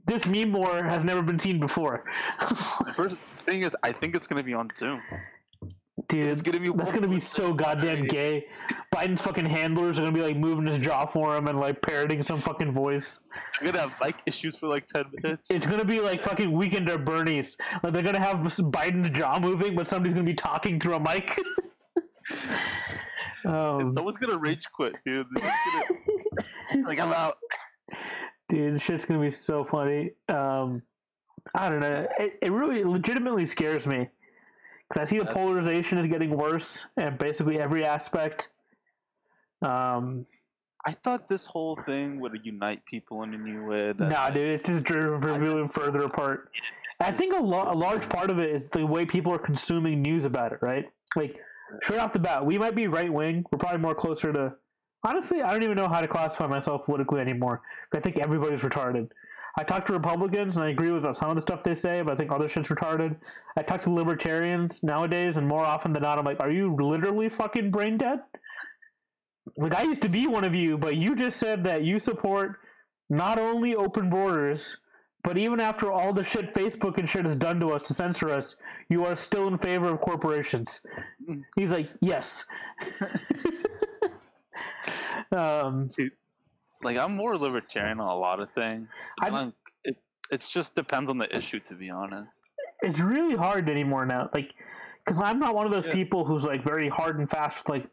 this meme war has never been seen before. The first thing is, I think it's going to be on Zoom. Dude, that's gonna be so goddamn gay. Biden's fucking handlers are gonna be like moving his jaw for him and like parroting some fucking voice. I'm gonna have mic issues for like 10 minutes. It's gonna be like fucking Weekend at Bernie's. Like they're gonna have Biden's jaw moving, but somebody's gonna be talking through a mic. And someone's gonna rage quit, dude. Like I'm out. Dude, shit's gonna be so funny. I don't know. It really legitimately scares me. Because I see the polarization is getting worse in basically every aspect. I thought this whole thing would unite people in a new way. Nah, dude, it's just driven further apart. I think a large part of it is the way people are consuming news about it, right? Like, straight off the bat, we might be right-wing. We're probably more closer to... Honestly, I don't even know how to classify myself politically anymore. I think everybody's retarded. I talk to Republicans, and I agree with some of the stuff they say, but I think other shit's retarded. I talk to libertarians nowadays, and more often than not, I'm like, are you literally fucking brain dead? Like, I used to be one of you, but you just said that you support not only open borders, but even after all the shit Facebook and shit has done to us to censor us, you are still in favor of corporations. He's like, yes. Like, I'm more libertarian on a lot of things. It just depends on the issue, to be honest. It's really hard anymore now. Like, because I'm not one of those people who's like very hard and fast like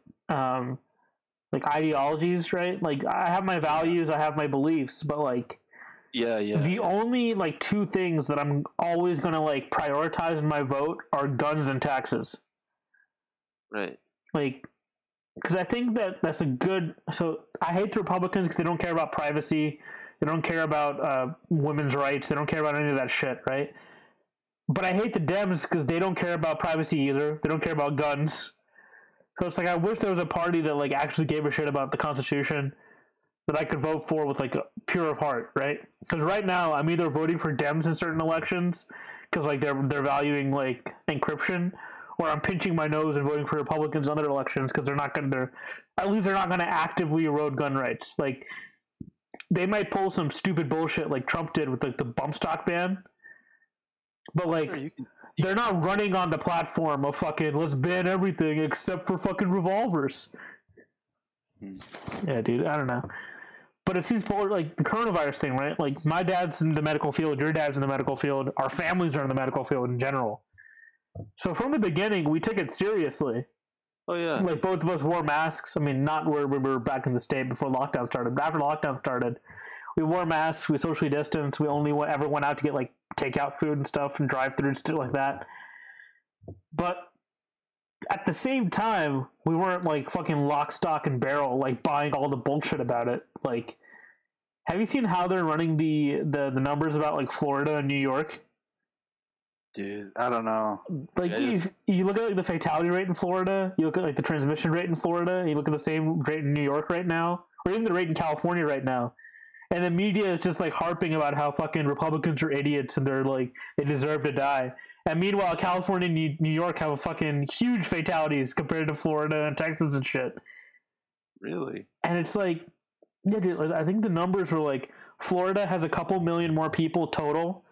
ideologies, right? Like I have my values, I have my beliefs, but like the only like two things that I'm always gonna like prioritize in my vote are guns and taxes, right? Like, because I think that that's a good. So I hate the Republicans because they don't care about privacy, they don't care about women's rights, they don't care about any of that shit, right? But I hate the Dems because they don't care about privacy either. They don't care about guns. So it's like I wish there was a party that like actually gave a shit about the Constitution that I could vote for with like a pure of heart, right? Because right now I'm either voting for Dems in certain elections because like they're valuing like encryption, or I'm pinching my nose and voting for Republicans in other elections because they're not going to actively erode gun rights. Like they might pull some stupid bullshit like Trump did with like the bump stock ban. But, like, they're not running on the platform of fucking, let's ban everything except for fucking revolvers. Yeah, dude, I don't know. But it's these, like, the coronavirus thing, right? Like, my dad's in the medical field, your dad's in the medical field, our families are in the medical field in general. So from the beginning, we took it seriously. Oh, yeah. Like, both of us wore masks. I mean, not where we were back in the state before lockdown started. But after lockdown started, we wore masks, we socially distanced, we only ever went out to get, like, takeout food and stuff and drive-thru and stuff like that. But at the same time, we weren't like fucking lock, stock, and barrel, like buying all the bullshit about it. Like, have you seen how they're running the numbers about like Florida and New York? Dude, I don't know. Like you look at like the fatality rate in Florida, you look at like the transmission rate in Florida, you look at the same rate in New York right now, or even the rate in California right now. And the media is just, like, harping about how fucking Republicans are idiots and they're, like, they deserve to die. And meanwhile, California and New York have fucking huge fatalities compared to Florida and Texas and shit. Really? And it's like, yeah, dude, I think the numbers were, like, Florida has a couple million more people total.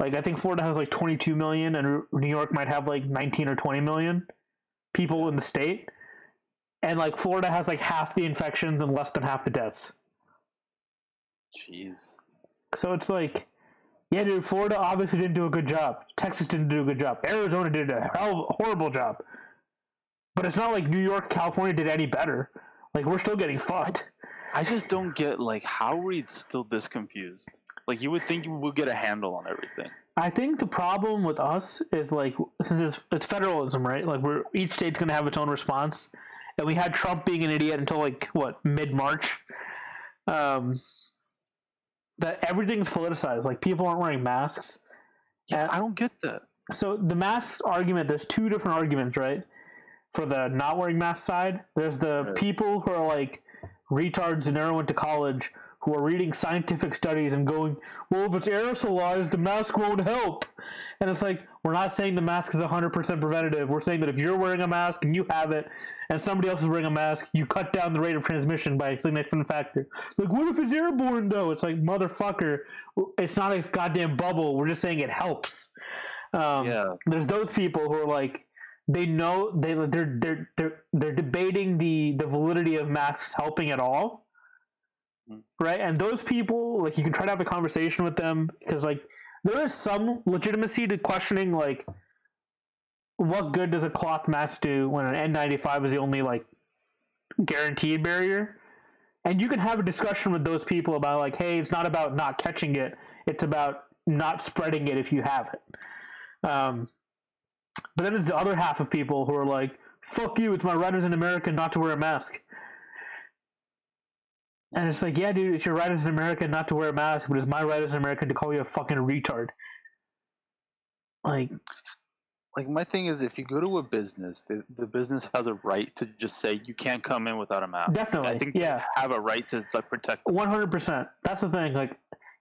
Like, I think Florida has, like, 22 million and New York might have, like, 19 or 20 million people in the state. And, like, Florida has, like, half the infections and less than half the deaths. Jeez. So it's like, yeah, dude, Florida obviously didn't do a good job. Texas didn't do a good job. Arizona did a horrible job. But it's not like New York, California did any better. Like, we're still getting fucked. I just don't get, like, how are we still this confused? Like, you would think we would get a handle on everything. I think the problem with us is, like, since it's federalism, right? Like, each state's going to have its own response. And we had Trump being an idiot until, like, what, mid-March? That everything's politicized. Like, people aren't wearing masks. Yeah, I don't get that. So the masks argument, there's two different arguments, right? For the not wearing mask side, there's the people who are like retards who never went to college, who are reading scientific studies and going, well, if it's aerosolized, the mask won't help. And it's like, we're not saying the mask is 100% preventative. We're saying that if you're wearing a mask and you have it, and somebody else is wearing a mask, you cut down the rate of transmission by a significant factor. Like, what if it's airborne, though? It's like, motherfucker, it's not a goddamn bubble. We're just saying it helps. There's those people who are like, they know, they're debating the validity of masks helping at all. Right, and those people, like, you can try to have a conversation with them because, like, there is some legitimacy to questioning, like, what good does a cloth mask do when an N95 is the only, like, guaranteed barrier? And you can have a discussion with those people about, like, hey, it's not about not catching it, it's about not spreading it if you have it. But then there's the other half of people who are like, fuck you, it's my right as an American not to wear a mask. And it's like, yeah, dude, it's your right as an American not to wear a mask, but it's my right as an American to call you a fucking retard. Like my thing is, if you go to a business, the business has a right to just say you can't come in without a mask. Definitely, I think they have a right to, like, protect them. 100%. That's the thing. Like,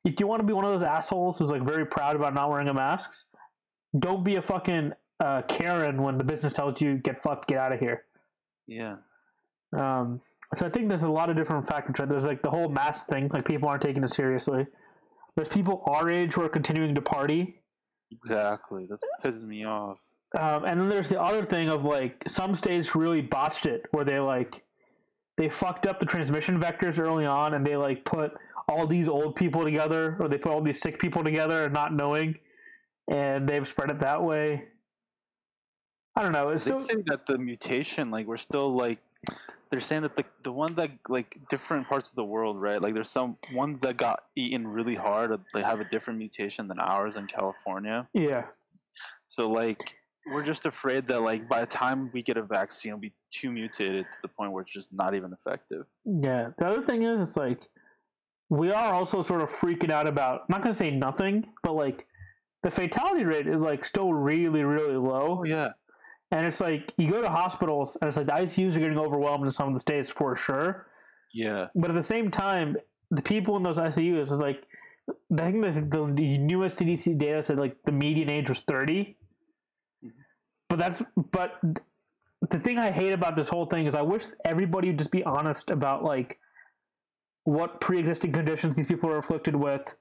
if you want to be one of those assholes who's, like, very proud about not wearing a mask, don't be a fucking Karen when the business tells you get fucked, get out of here. Yeah. So I think there's a lot of different factors. There's, like, the whole mask thing. Like, people aren't taking it seriously. There's people our age who are continuing to party. Exactly. That pisses me off. And then there's the other thing of, like, some states really botched it where they, like, they fucked up the transmission vectors early on and they, like, put all these old people together or they put all these sick people together and not knowing. And they've spread it that way. I don't know. It's they say that the mutation, like, we're still, like, they're saying that the one that, like, different parts of the world, right? Like, there's some one that got eaten really hard. They have a different mutation than ours in California. Yeah. So, like, we're just afraid that, like, by the time we get a vaccine, it'll be too mutated to the point where it's just not even effective. Yeah. The other thing is, it's like, we are also sort of freaking out about, I'm not going to say nothing, but, like, the fatality rate is, like, still really, really low. Yeah. And it's like, you go to hospitals, and it's like, the ICUs are getting overwhelmed in some of the states for sure. Yeah. But at the same time, the people in those ICUs is like, I think the newest CDC data said, like, the median age was 30. But that's, but the thing I hate about this whole thing is I wish everybody would just be honest about, like, what pre-existing conditions these people are afflicted with,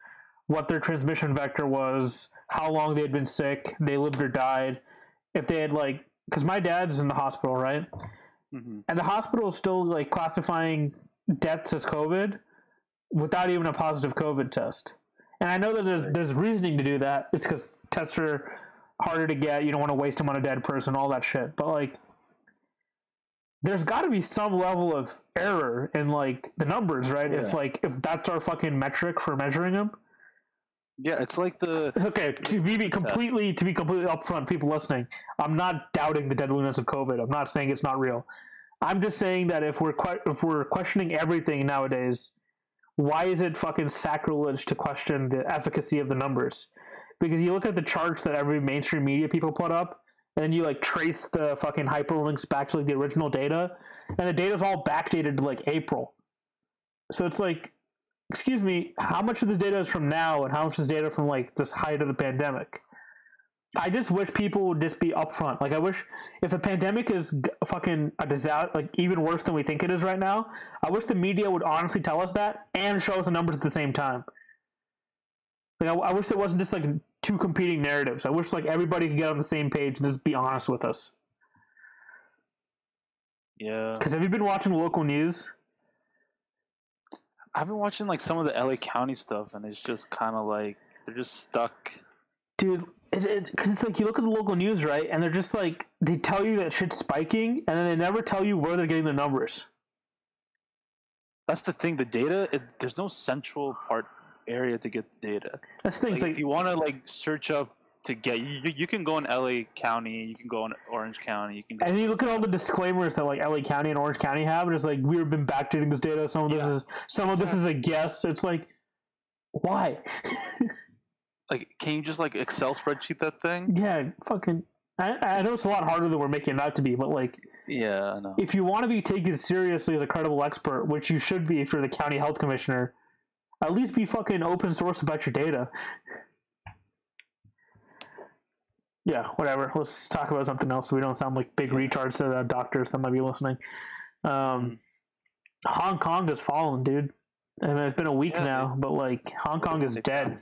what their transmission vector was, how long they had been sick, they lived or died. If they had, like, because my dad's in the hospital, right? Mm-hmm. And the hospital is still, like, classifying deaths as COVID without even a positive COVID test. And I know that there's reasoning to do that. It's because tests are harder to get. You don't want to waste them on a dead person, all that shit. But, like, there's got to be some level of error in, like, the numbers, right? Yeah. If that's our fucking metric for measuring them. Yeah, it's like the... Okay, to be completely upfront, people listening, I'm not doubting the deadliness of COVID. I'm not saying it's not real. I'm just saying that if we're questioning everything nowadays, why is it fucking sacrilege to question the efficacy of the numbers? Because you look at the charts that every mainstream media people put up, and then you, like, trace the fucking hyperlinks back to, like, the original data, and the data's all backdated to, like, April. So it's like... Excuse me, how much of this data is from now and how much is data from, like, this height of the pandemic? I just wish people would just be upfront. Like, I wish if the pandemic is fucking a disaster, like, even worse than we think it is right now, I wish the media would honestly tell us that and show us the numbers at the same time. Like, I wish there wasn't just, like, two competing narratives. I wish, like, everybody could get on the same page and just be honest with us. Yeah. Because have you been watching local news? I've been watching, like, some of the LA County stuff, and it's just kind of like they're just stuck. Dude, because it's like you look at the local news, right? And they're just like, they tell you that shit's spiking, and then they never tell you where they're getting the numbers. That's the thing. The data, there's no central part area to get the data. That's the thing. Like, if you want to, like, search up to get, you can go in LA County, you can go in Orange County, you can. And then you look at all the disclaimers that, like, LA County and Orange County have, and it's like, we've been backdating this data. Some of this is a guess. It's like, why? Like, can you just, like, Excel spreadsheet that thing? Yeah, fucking. I know it's a lot harder than we're making it out to be, but, like, yeah, I know. If you want to be taken seriously as a credible expert, which you should be if you're the county health commissioner, at least be fucking open source about your data. Yeah, whatever. Let's talk about something else so we don't sound like big retards to the doctors that might be listening. Hong Kong has fallen, dude. I mean, it's been a week now, but, like, Hong Kong is dead.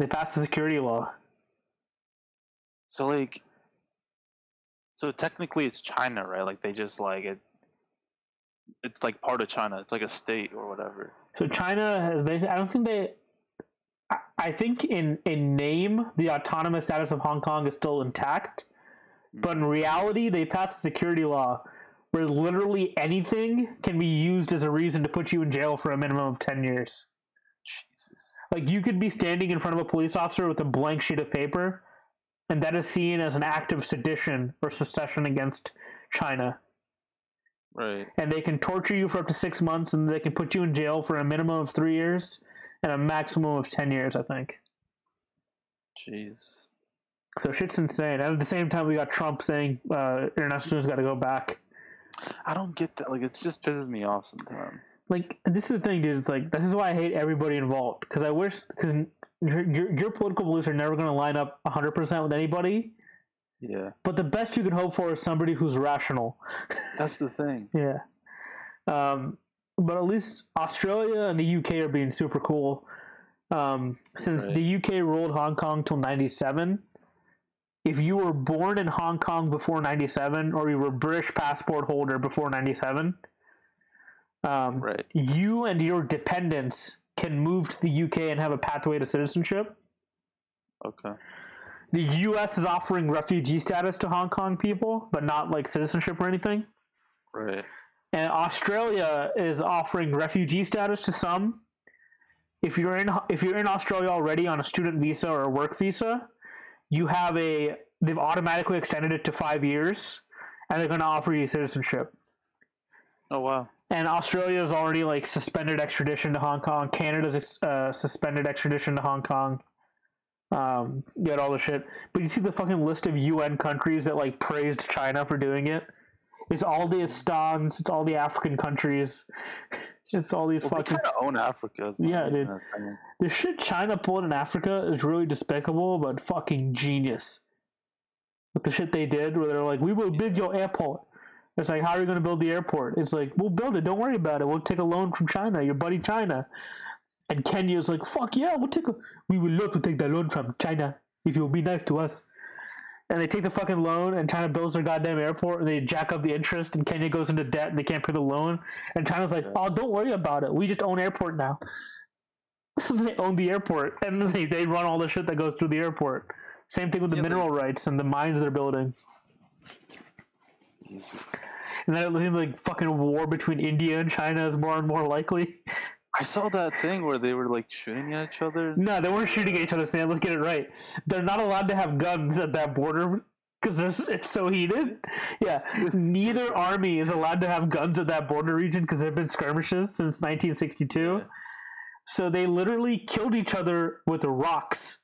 They passed the security law. So, like... So, technically, it's China, right? Like, they just, like... It's, like, part of China. It's, like, a state or whatever. So, China has... I don't think they... I think in name, the autonomous status of Hong Kong is still intact, but in reality, they passed a security law where literally anything can be used as a reason to put you in jail for a minimum of 10 years. Jesus. Like, you could be standing in front of a police officer with a blank sheet of paper, and that is seen as an act of sedition or secession against China. Right. And they can torture you for up to 6 months, and they can put you in jail for a minimum of 3 years. And a maximum of 10 years, I think. Jeez. So shit's insane. And at the same time, we got Trump saying international students got to go back. I don't get that. Like, it just pisses me off sometimes. Like, this is the thing, dude. It's like, this is why I hate everybody involved. Because I wish... Because your political beliefs are never going to line up 100% with anybody. Yeah. But the best you can hope for is somebody who's rational. That's the thing. Yeah. But at least Australia and the UK are being super cool. Since the UK ruled Hong Kong till 97, if you were born in Hong Kong before 97 or you were a British passport holder before 97, you and your dependents can move to the UK and have a pathway to citizenship. Okay. the U.S. is offering refugee status to Hong Kong people, but not like citizenship or anything. Right. And Australia is offering refugee status to some. If you're in Australia already on a student visa or a work visa, they've automatically extended it to 5 years, and they're going to offer you citizenship. Oh wow. And Australia's already like suspended extradition to Hong Kong. Canada's suspended extradition to Hong Kong. You had all the shit. But you see the fucking list of UN countries that like praised China for doing it? It's all the Estons, it's all the African countries. It's all these fucking... They kind of own Africa. Yeah, dude. The shit China pulled in Africa is really despicable, but fucking genius. With the shit they did, where they're like, we will build your airport. It's like, how are you going to build the airport? It's like, we'll build it. Don't worry about it. We'll take a loan from China, your buddy China. And Kenya's like, fuck yeah, we would love to take that loan from China if you'll be nice to us. And they take the fucking loan, and China builds their goddamn airport, and they jack up the interest, and Kenya goes into debt, and they can't pay the loan. And China's like, oh, don't worry about it. We just own airport now. So they own the airport, and they run all the shit that goes through the airport. Same thing with the mineral rights and the mines they're building. Jesus. And then it seems like fucking war between India and China is more and more likely. I saw that thing where they were like shooting at each other. No, they weren't shooting at each other, Sam. Let's get it right. They're not allowed to have guns at that border because it's so heated. Yeah, neither army is allowed to have guns at that border region because there have been skirmishes since 1962. Yeah. So they literally killed each other with rocks.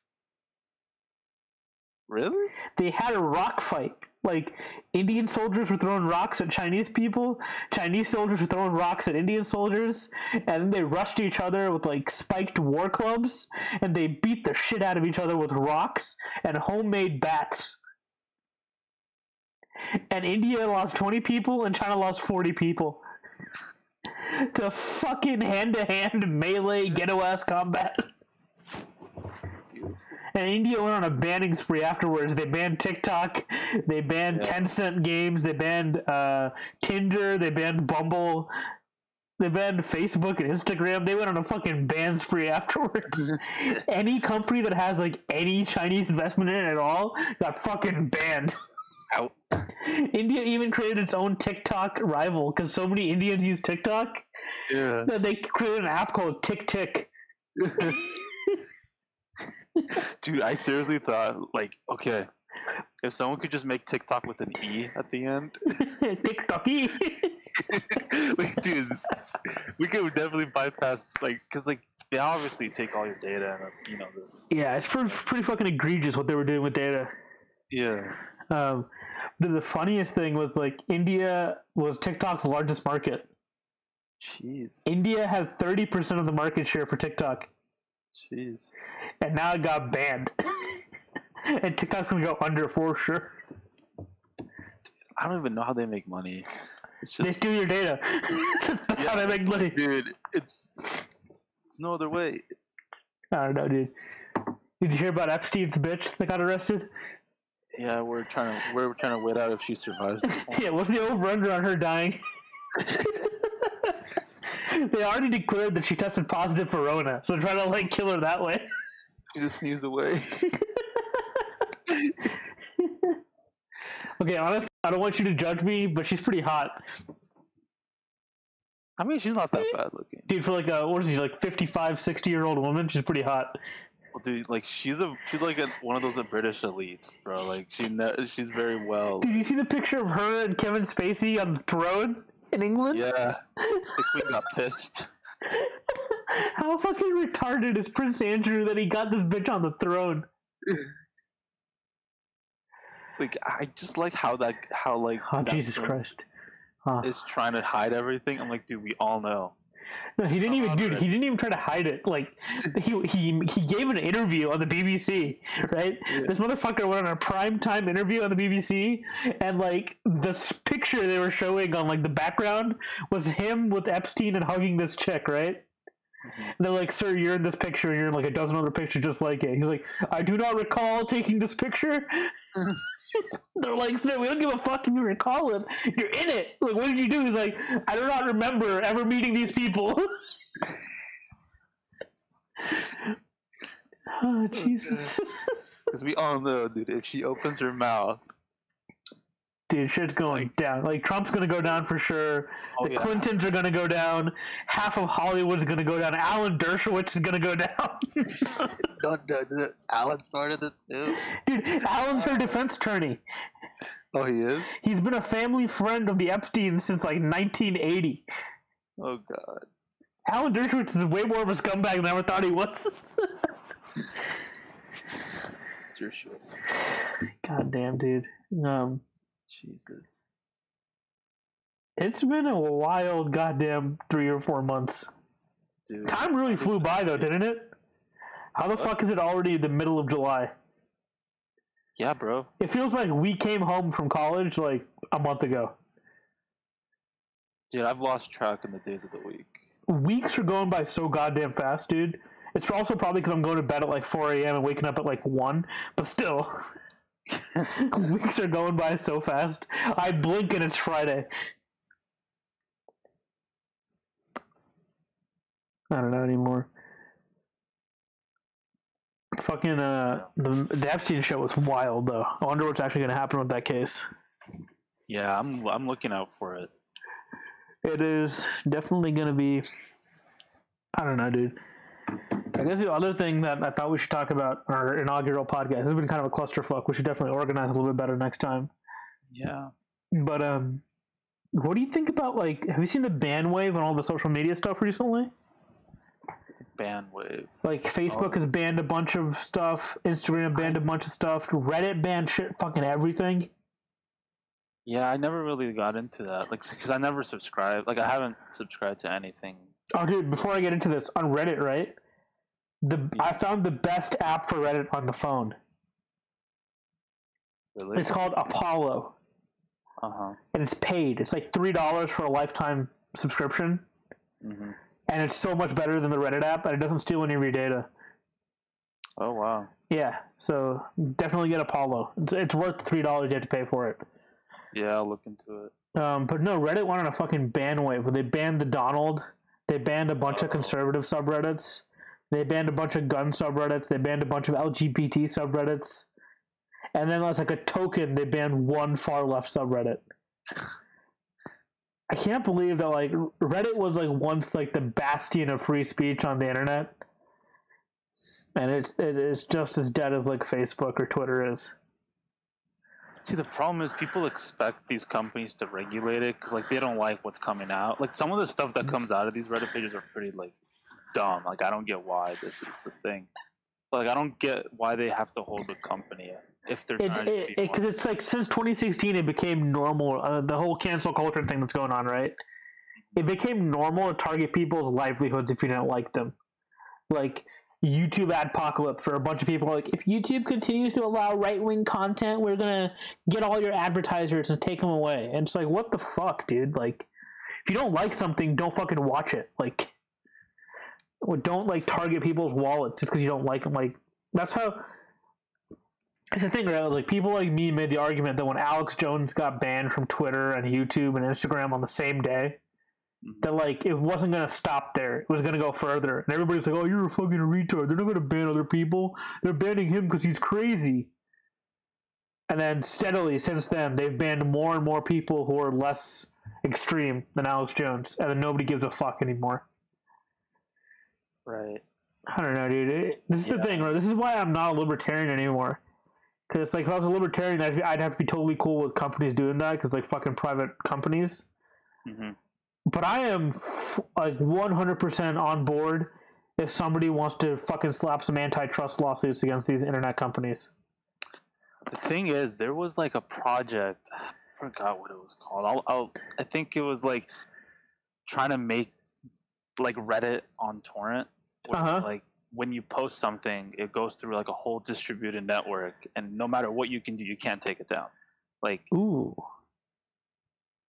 Really? They had a rock fight. Like, Indian soldiers were throwing rocks at Chinese people, Chinese soldiers were throwing rocks at Indian soldiers, and they rushed each other with, like, spiked war clubs, and they beat the shit out of each other with rocks and homemade bats. And India lost 20 people, and China lost 40 people. To fucking hand-to-hand melee ghetto-ass combat. And India went on a banning spree afterwards. They banned TikTok, they banned 10-cent games, they banned Tinder, they banned Bumble, they banned Facebook and Instagram. They went on a fucking ban spree afterwards. Any company that has like any Chinese investment in it at all got fucking banned. Out. India even created its own TikTok rival because so many Indians use TikTok that they created an app called TikTok. Dude, I seriously thought, like, okay, if someone could just make TikTok with an E at the end. TikTok-y. Like, dude, we could definitely bypass, like, because, like, they obviously take all your data and, you know. Yeah, it's pretty fucking egregious what they were doing with data. Yeah. The funniest thing was, like, India was TikTok's largest market. Jeez. India had 30% of the market share for TikTok. Jeez. And now it got banned. And TikTok's gonna go under for sure. I don't even know how they make money. It's just, they steal your data. That's how they make money. Dude, it's no other way. I don't know, dude. Did you hear about Epstein's bitch that got arrested? Yeah, we're trying to wait out if she survives. Yeah, what's the over under on her dying? They already declared that she tested positive for Rona, so they're trying to like kill her that way. She just sneezed away. Okay, honestly, I don't want you to judge me, but she's pretty hot. I mean, she's not that bad looking. Dude, for like what is she, like 55, 60-year-old woman? She's pretty hot. Well, dude, like she's like one of those British elites, bro. Like she's very well. Did you see the picture of her and Kevin Spacey on the throne in England? Yeah, the queen got pissed. How fucking retarded is Prince Andrew that he got this bitch on the throne? Like I just like how Jesus Christ is trying to hide everything. I'm like, dude, we all know. No, he didn't even, dude. He didn't even try to hide it. Like, he gave an interview on the BBC, right? Yeah. This motherfucker went on a primetime interview on the BBC, and like this picture they were showing on like the background was him with Epstein and hugging this chick, right? Mm-hmm. And they're like, "Sir, you're in this picture, and you're in like a dozen other pictures just like it." He's like, "I do not recall taking this picture." They're like, "Sir, we don't give a fuck if you recall it. You're in it. Like, what did you do?" He's like, "I do not remember ever meeting these people." Oh, Jesus. Because we all know, dude, if she opens her mouth, dude, shit's going down. Like, Trump's going to go down for sure. Oh, the Clintons are going to go down. Half of Hollywood's going to go down. Alan Dershowitz is going to go down. Don't. Alan's part of this, too. Dude, Alan's her defense attorney. Oh, he is? He's been a family friend of the Epsteins since, like, 1980. Oh, God. Alan Dershowitz is way more of a scumbag than I ever thought he was. Dershowitz. God damn, dude. Jesus. It's been a wild goddamn 3 or 4 months. Dude, time really flew by though, didn't it? How the fuck is it already the middle of July? Yeah, bro. It feels like we came home from college like a month ago. Dude, I've lost track in the days of the week. Weeks are going by so goddamn fast, dude. It's also probably because I'm going to bed at like 4 a.m. and waking up at like 1, but still... Weeks are going by so fast. I blink and it's Friday. I don't know anymore. Fucking the Epstein show was wild though. I wonder what's actually gonna happen with that case. Yeah, I'm looking out for it. It is definitely gonna be. I don't know, dude. I guess the other thing that I thought we should talk about on our inaugural podcast, this has been kind of a clusterfuck. We should definitely organize a little bit better next time. Yeah. But what do you think about, like, have you seen the ban wave on all the social media stuff recently? Ban wave. Like, Facebook has banned a bunch of stuff. Instagram banned a bunch of stuff. Reddit banned shit, fucking everything. Yeah, I never really got into that. Like, because I never subscribed. Like, I haven't subscribed to anything. Oh, dude, before I get into this, on Reddit, right? I found the best app for Reddit on the phone. Really? It's called Apollo. Uh-huh. And it's paid. It's like $3 for a lifetime subscription. Mm-hmm. And it's so much better than the Reddit app, and it doesn't steal any of your data. Oh, wow. Yeah, so definitely get Apollo. It's worth $3 you have to pay for it. Yeah, I'll look into it. But no, Reddit went on a fucking ban wave. They banned the Donald. They banned a bunch of conservative subreddits. They banned a bunch of gun subreddits. They banned a bunch of LGBT subreddits. And then as like a token, they banned one far left subreddit. I can't believe that like Reddit was like once like the bastion of free speech on the internet. And it is just as dead as like Facebook or Twitter is. See, the problem is people expect these companies to regulate it because like they don't like what's coming out. Like some of the stuff that comes out of these Reddit pages are pretty like dumb. Like I don't get why this is the thing. Like I don't get why they have to hold the company if they're trying to be. Because it's like since 2016 it became normal. The whole cancel culture thing that's going on, right? It became normal to target people's livelihoods if you don't like them. Like YouTube adpocalypse for a bunch of people like, if YouTube continues to allow right-wing content, we're gonna get all your advertisers and take them away. And it's like, what the fuck, dude? Like, if you don't like something, don't fucking watch it. Like, or don't like target people's wallets just because you don't like them. Like, that's how. It's the thing, right? Like, people like me made the argument that when Alex Jones got banned from Twitter and YouTube and Instagram on the same day, that like it wasn't gonna stop there. It was gonna go further, and everybody's like, "Oh, you're a fucking retard. They're not gonna ban other people. They're banning him because he's crazy." And then steadily since then, they've banned more and more people who are less extreme than Alex Jones, and then nobody gives a fuck anymore. Right. I don't know, dude. This is the thing, right? This is why I'm not a libertarian anymore. Because it's like if I was a libertarian, I'd have to be totally cool with companies doing that because like fucking private companies. Mm-hmm. But I am like 100% on board if somebody wants to fucking slap some antitrust lawsuits against these internet companies. The thing is, there was like a project, I forgot what it was called. I think it was like trying to make like Reddit on torrent. Like when you post something, it goes through like a whole distributed network, and no matter what you can do, you can't take it down. Like, ooh.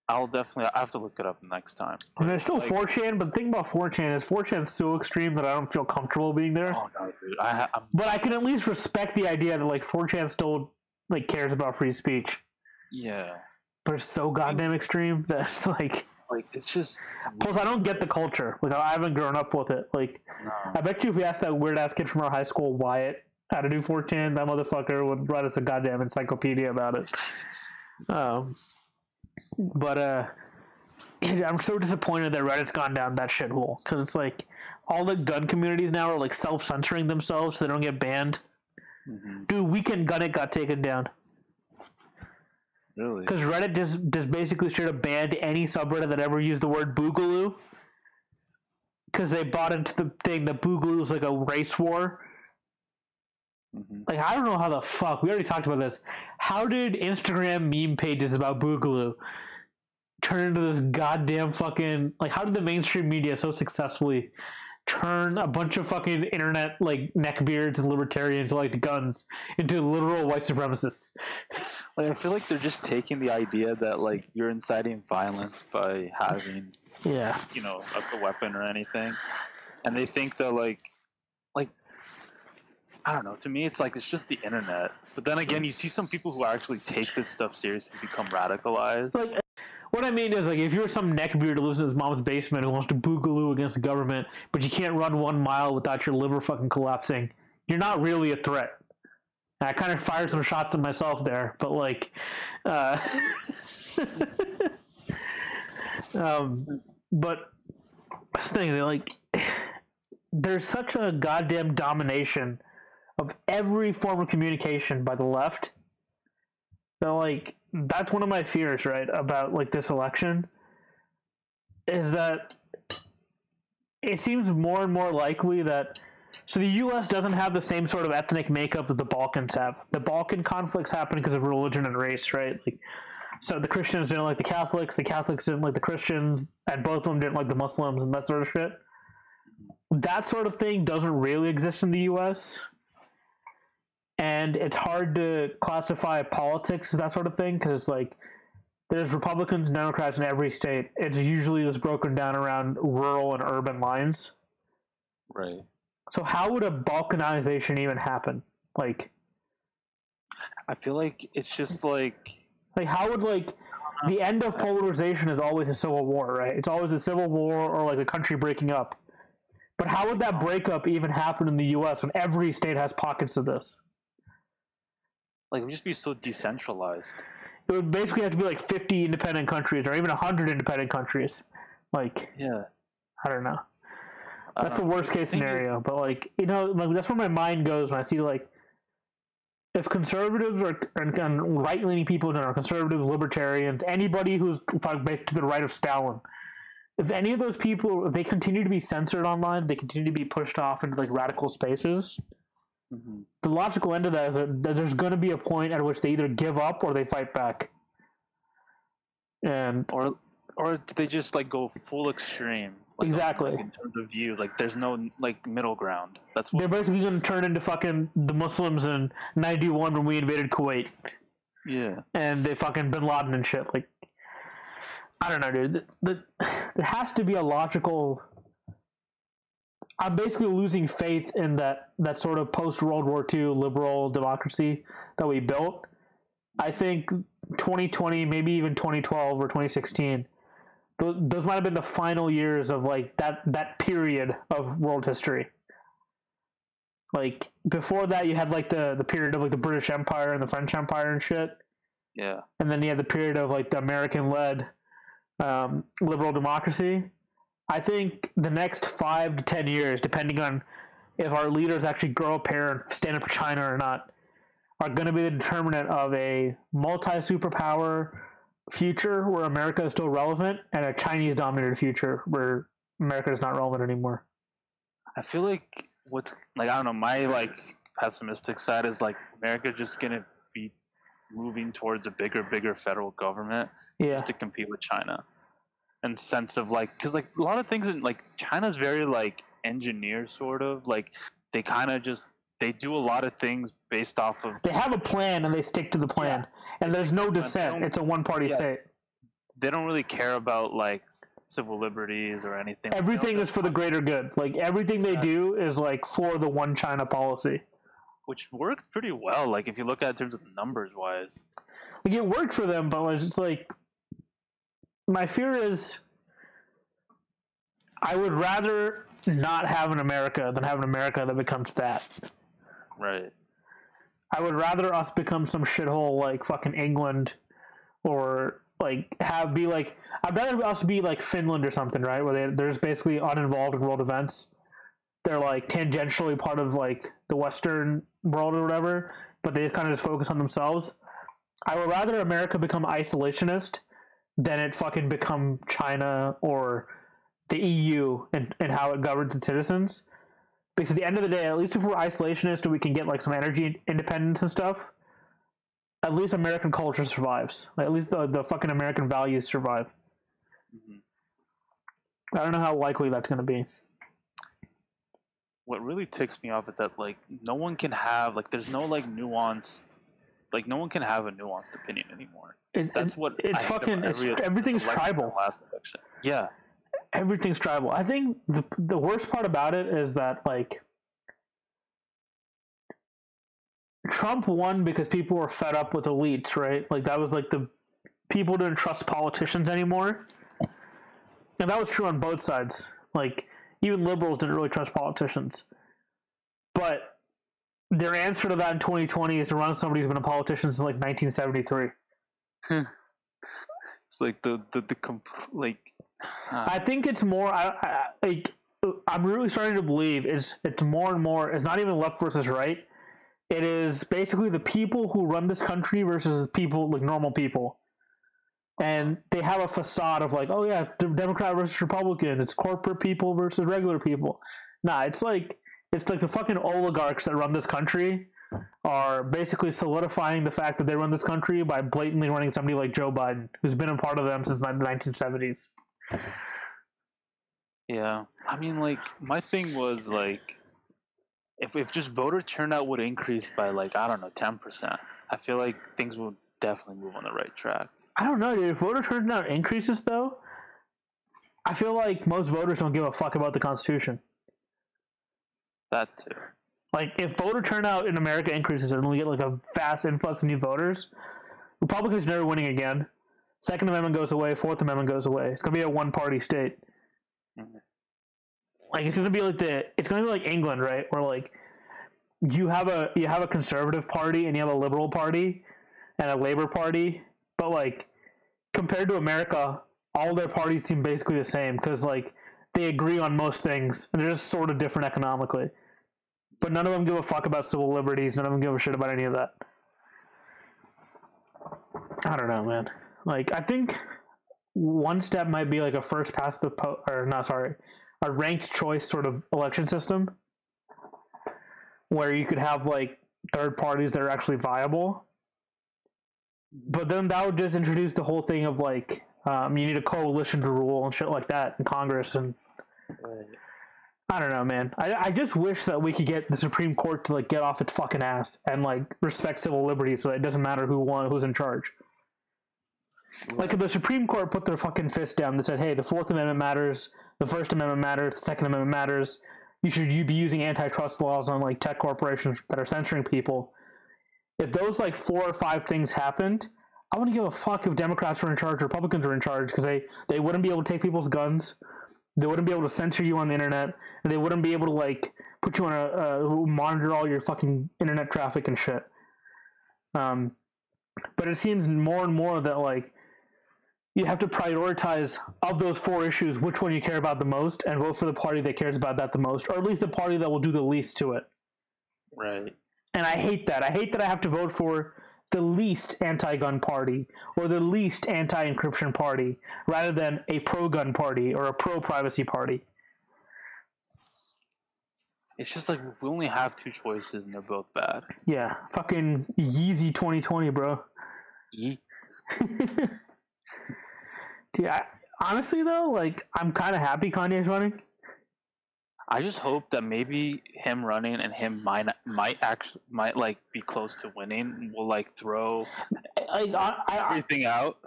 I have to look it up next time. And there's still like, 4chan, but the thing about 4chan is 4chan's so extreme that I don't feel comfortable being there. Oh no, dude! But I can at least respect the idea that like 4chan still like cares about free speech. Yeah. But it's so goddamn extreme that it's like it's just. Plus, I don't get the culture. Like I haven't grown up with it. Like, no. I bet you if we asked that weird ass kid from our high school, Wyatt, how to do 4chan. That motherfucker would write us a goddamn encyclopedia about it. But I'm so disappointed that Reddit's gone down that shit hole, because it's like all the gun communities now are like self-censoring themselves so they don't get banned. Mm-hmm. Dude, Weekend Gun It got taken down. Really? Because Reddit just basically straight up banned any subreddit that ever used the word Boogaloo, because they bought into the thing that Boogaloo was like a race war. Mm-hmm. Like, I don't know how the fuck, we already talked about this, how did Instagram meme pages about Boogaloo turn into this goddamn fucking, like, how did the mainstream media so successfully turn a bunch of fucking internet, like, neckbeards and libertarians who like guns into literal white supremacists? Like, I feel like they're just taking the idea that, like, you're inciting violence by having, you know, a weapon or anything, and they think that, like, I don't know, to me it's like, it's just the internet. But then again, you see some people who actually take this stuff seriously become radicalized. Like, what I mean is, like, if you're some neckbeard who lives in his mom's basement who wants to boogaloo against the government, but you can't run 1 mile without your liver fucking collapsing, you're not really a threat. And I kind of fired some shots at myself there, but, like, but this thing, like, there's such a goddamn domination of every form of communication by the left. So, like, that's one of my fears, right, about, like, this election, is that it seems more and more likely that, so the U.S. doesn't have the same sort of ethnic makeup that the Balkans have. The Balkan conflicts happen because of religion and race, right? Like, so the Christians didn't like the Catholics didn't like the Christians, and both of them didn't like the Muslims and that sort of shit. That sort of thing doesn't really exist in the U.S., and it's hard to classify politics as that sort of thing, because, like, there's Republicans and Democrats in every state. It's usually just broken down around rural and urban lines. Right. So how would a balkanization even happen? Like, I feel like it's just like how would, like, the end of polarization is always a civil war, right? It's always a civil war or, like, a country breaking up. But how would that breakup even happen in the U.S. when every state has pockets of this? Like, it would just be so decentralized. It would basically have to be like 50 independent countries, or even 100 independent countries. Like, yeah, I don't know. That's the worst case scenario. But, like, you know, like, that's where my mind goes when I see, like, if conservatives and right-leaning people in general, conservatives, libertarians, anybody who's back to the right of Stalin, if any of those people, if they continue to be censored online, they continue to be pushed off into, like, radical spaces. Mm-hmm. The logical end of that is that there's going to be a point at which they either give up or they fight back, and or they just, like, go full extreme. Like, exactly. Like, in terms of view, like, there's no, like, middle ground. That's what they're basically going to turn into fucking the Muslims in '91 when we invaded Kuwait. Yeah. And they fucking Bin Laden and shit. Like, I don't know, dude. There has to be a logical. I'm basically losing faith in that sort of post-World War II liberal democracy that we built. I think 2020, maybe even 2012 or 2016, those might have been the final years of, like, that period of world history. Like, before that, you had, like, the period of, like, the British Empire and the French Empire and shit. Yeah. And then you had the period of, like, the American-led liberal democracy. I think the next 5 to 10 years, depending on if our leaders actually grow a pair and stand up for China or not, are going to be the determinant of a multi-superpower future where America is still relevant, and a Chinese-dominated future where America is not relevant anymore. I feel like what's, like, I don't know, my, like, pessimistic side is, like, America just going to be moving towards a bigger federal government just to compete with China. And sense of, like, because, like, a lot of things in, like, China's very, like, engineer sort of, like, they kind of just, they do a lot of things based off of, they have a plan and they stick to the plan, and there's no dissent. It's a one-party state. They don't really care about, like, civil liberties or anything. Everything is for the greater good. Like, everything they do is, like, for the one China policy, which worked pretty well. Like, if you look at it in terms of numbers wise, like, it worked for them, but it's just, like, my fear is I would rather not have an America than have an America that becomes that. Right. I would rather us become some shithole like fucking England, or like have be like, I'd rather us be like Finland or something, right? Where they're just basically uninvolved in world events. They're like tangentially part of like the Western world or whatever, but they kind of just focus on themselves. I would rather America become isolationist than it fucking become China or the EU and how it governs its citizens. Because at the end of the day, at least if we're isolationist and we can get like some energy independence and stuff, at least American culture survives. Like, at least the fucking American values survive. Mm-hmm. I don't know how likely that's going to be. What really ticks me off is that like no one can have like there's no like nuance. Like no one can have a nuanced opinion anymore. That's what it's fucking. Everything's tribal. Last election. Yeah. Everything's tribal. I think the worst part about it is that like Trump won because people were fed up with elites, right? Like that was like the people didn't trust politicians anymore, and that was true on both sides. Like even liberals didn't really trust politicians, but their answer to that in 2020 is to run somebody who's been a politician since like 1973. It's like the like. I think it's more. I'm really starting to believe it's more and more. It's not even left versus right. It is basically the people who run this country versus people like normal people, and they have a facade of like, oh yeah, Democrat versus Republican. It's corporate people versus regular people. Nah, it's like the fucking oligarchs that run this country are basically solidifying the fact that they run this country by blatantly running somebody like Joe Biden, who's been a part of them since the 1970s. Yeah, I mean, like my thing was like, if just voter turnout would increase by like I don't know 10%, I feel like things would definitely move on the right track. I don't know, dude. If voter turnout increases, though, I feel like most voters don't give a fuck about the Constitution. That too. Like, if voter turnout in America increases and we get like a vast influx of new voters, Republicans are never winning again. Second Amendment goes away. Fourth Amendment goes away. It's gonna be a one-party state. Mm-hmm. Like it's gonna be like England, right? Where like you have a conservative party and you have a liberal party and a labor party, but like compared to America, all their parties seem basically the same because like they agree on most things and they're just sort of different economically. But none of them give a fuck about civil liberties. None of them give a shit about any of that. I don't know, man. Like, I think one step might be like a first past the a ranked choice sort of election system where you could have like third parties that are actually viable. But then that would just introduce the whole thing of like, you need a coalition to rule and shit like that in Congress. And I don't know, man. I just wish that we could get the Supreme Court to like get off its fucking ass and like respect civil liberties so that it doesn't matter who won, who's in charge. Like if the Supreme Court put their fucking fist down and said, hey, the Fourth Amendment matters, the First Amendment matters, the Second Amendment matters, you be using antitrust laws on like tech corporations that are censoring people. If those like 4 or 5 things happened, I wouldn't give a fuck if Democrats were in charge, Republicans were in charge, because they wouldn't be able to take people's guns, they wouldn't be able to censor you on the internet, and they wouldn't be able to like put you on a monitor all your fucking internet traffic and shit. But it seems more and more that like you have to prioritize of those 4 issues which one you care about the most and vote for the party that cares about that the most, or at least the party that will do the least to it. Right. And I hate that. I hate that I have to vote for the least anti-gun party or the least anti-encryption party rather than a pro-gun party or a pro-privacy party. It's just like we only have 2 choices and they're both bad. Yeah. Fucking Yeezy 2020, bro. Yee. Yeah, honestly though, like I'm kind of happy Kanye's running. I just hope that maybe him running and him might like be close to winning. We'll like throw like everything out.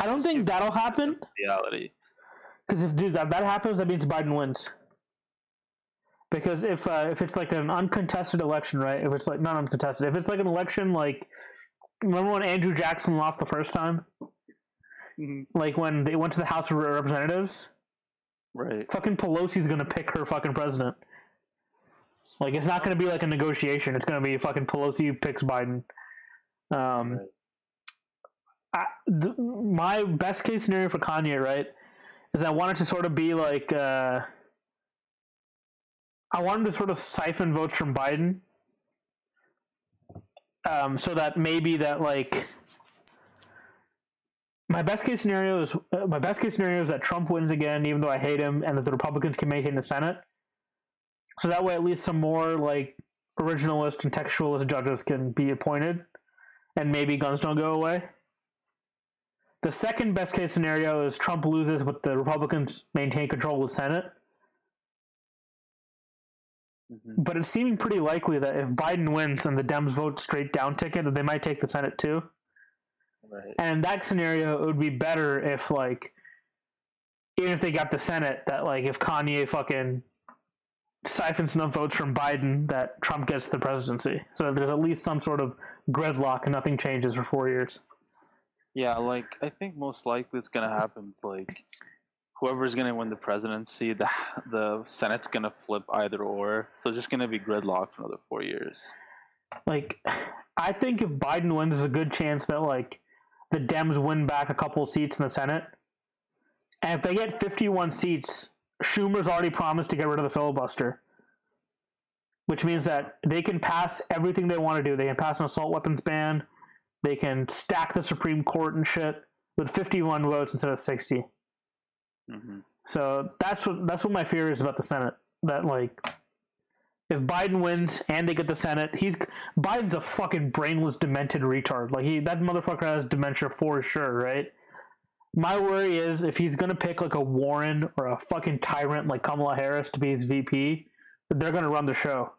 I don't think that'll happen. Reality, because if dude that happens, that means Biden wins. Because if it's like an uncontested election, right? If it's like not uncontested, if it's like an election like remember when Andrew Jackson lost the first time. Like when they went to the House of Representatives, right? Fucking Pelosi's gonna pick her fucking president. Like, it's not going to be like a negotiation. It's going to be fucking Pelosi picks Biden. Right. My best case scenario for Kanye, right, is I want it to sort of be like, I want him to sort of siphon votes from Biden, so that maybe that, like, my best case scenario is that Trump wins again, even though I hate him, and that the Republicans can make it in the Senate. So that way, at least some more like originalist and textualist judges can be appointed, and maybe guns don't go away. The second best case scenario is Trump loses, but the Republicans maintain control of the Senate. Mm-hmm. But it's seeming pretty likely that if Biden wins and the Dems vote straight down ticket, that they might take the Senate too. Right. And in that scenario, it would be better if, like, even if they got the Senate, that, like, if Kanye fucking siphons enough votes from Biden, that Trump gets the presidency. So there's at least some sort of gridlock and nothing changes for 4 years. Yeah, like, I think most likely it's going to happen, like, whoever's going to win the presidency, the Senate's going to flip either or. So it's just going to be gridlocked for another 4 years. Like, I think if Biden wins, there's a good chance that, like, the Dems win back a couple seats in the Senate. And if they get 51 seats, Schumer's already promised to get rid of the filibuster. Which means that they can pass everything they want to do. They can pass an assault weapons ban. They can stack the Supreme Court and shit with 51 votes instead of 60. Mm-hmm. So that's what my fear is about the Senate. That, like, if Biden wins and they get the Senate, Biden's a fucking brainless, demented retard. Like, that motherfucker has dementia for sure, right? My worry is if he's gonna pick like a Warren or a fucking tyrant like Kamala Harris to be his VP, they're gonna run the show.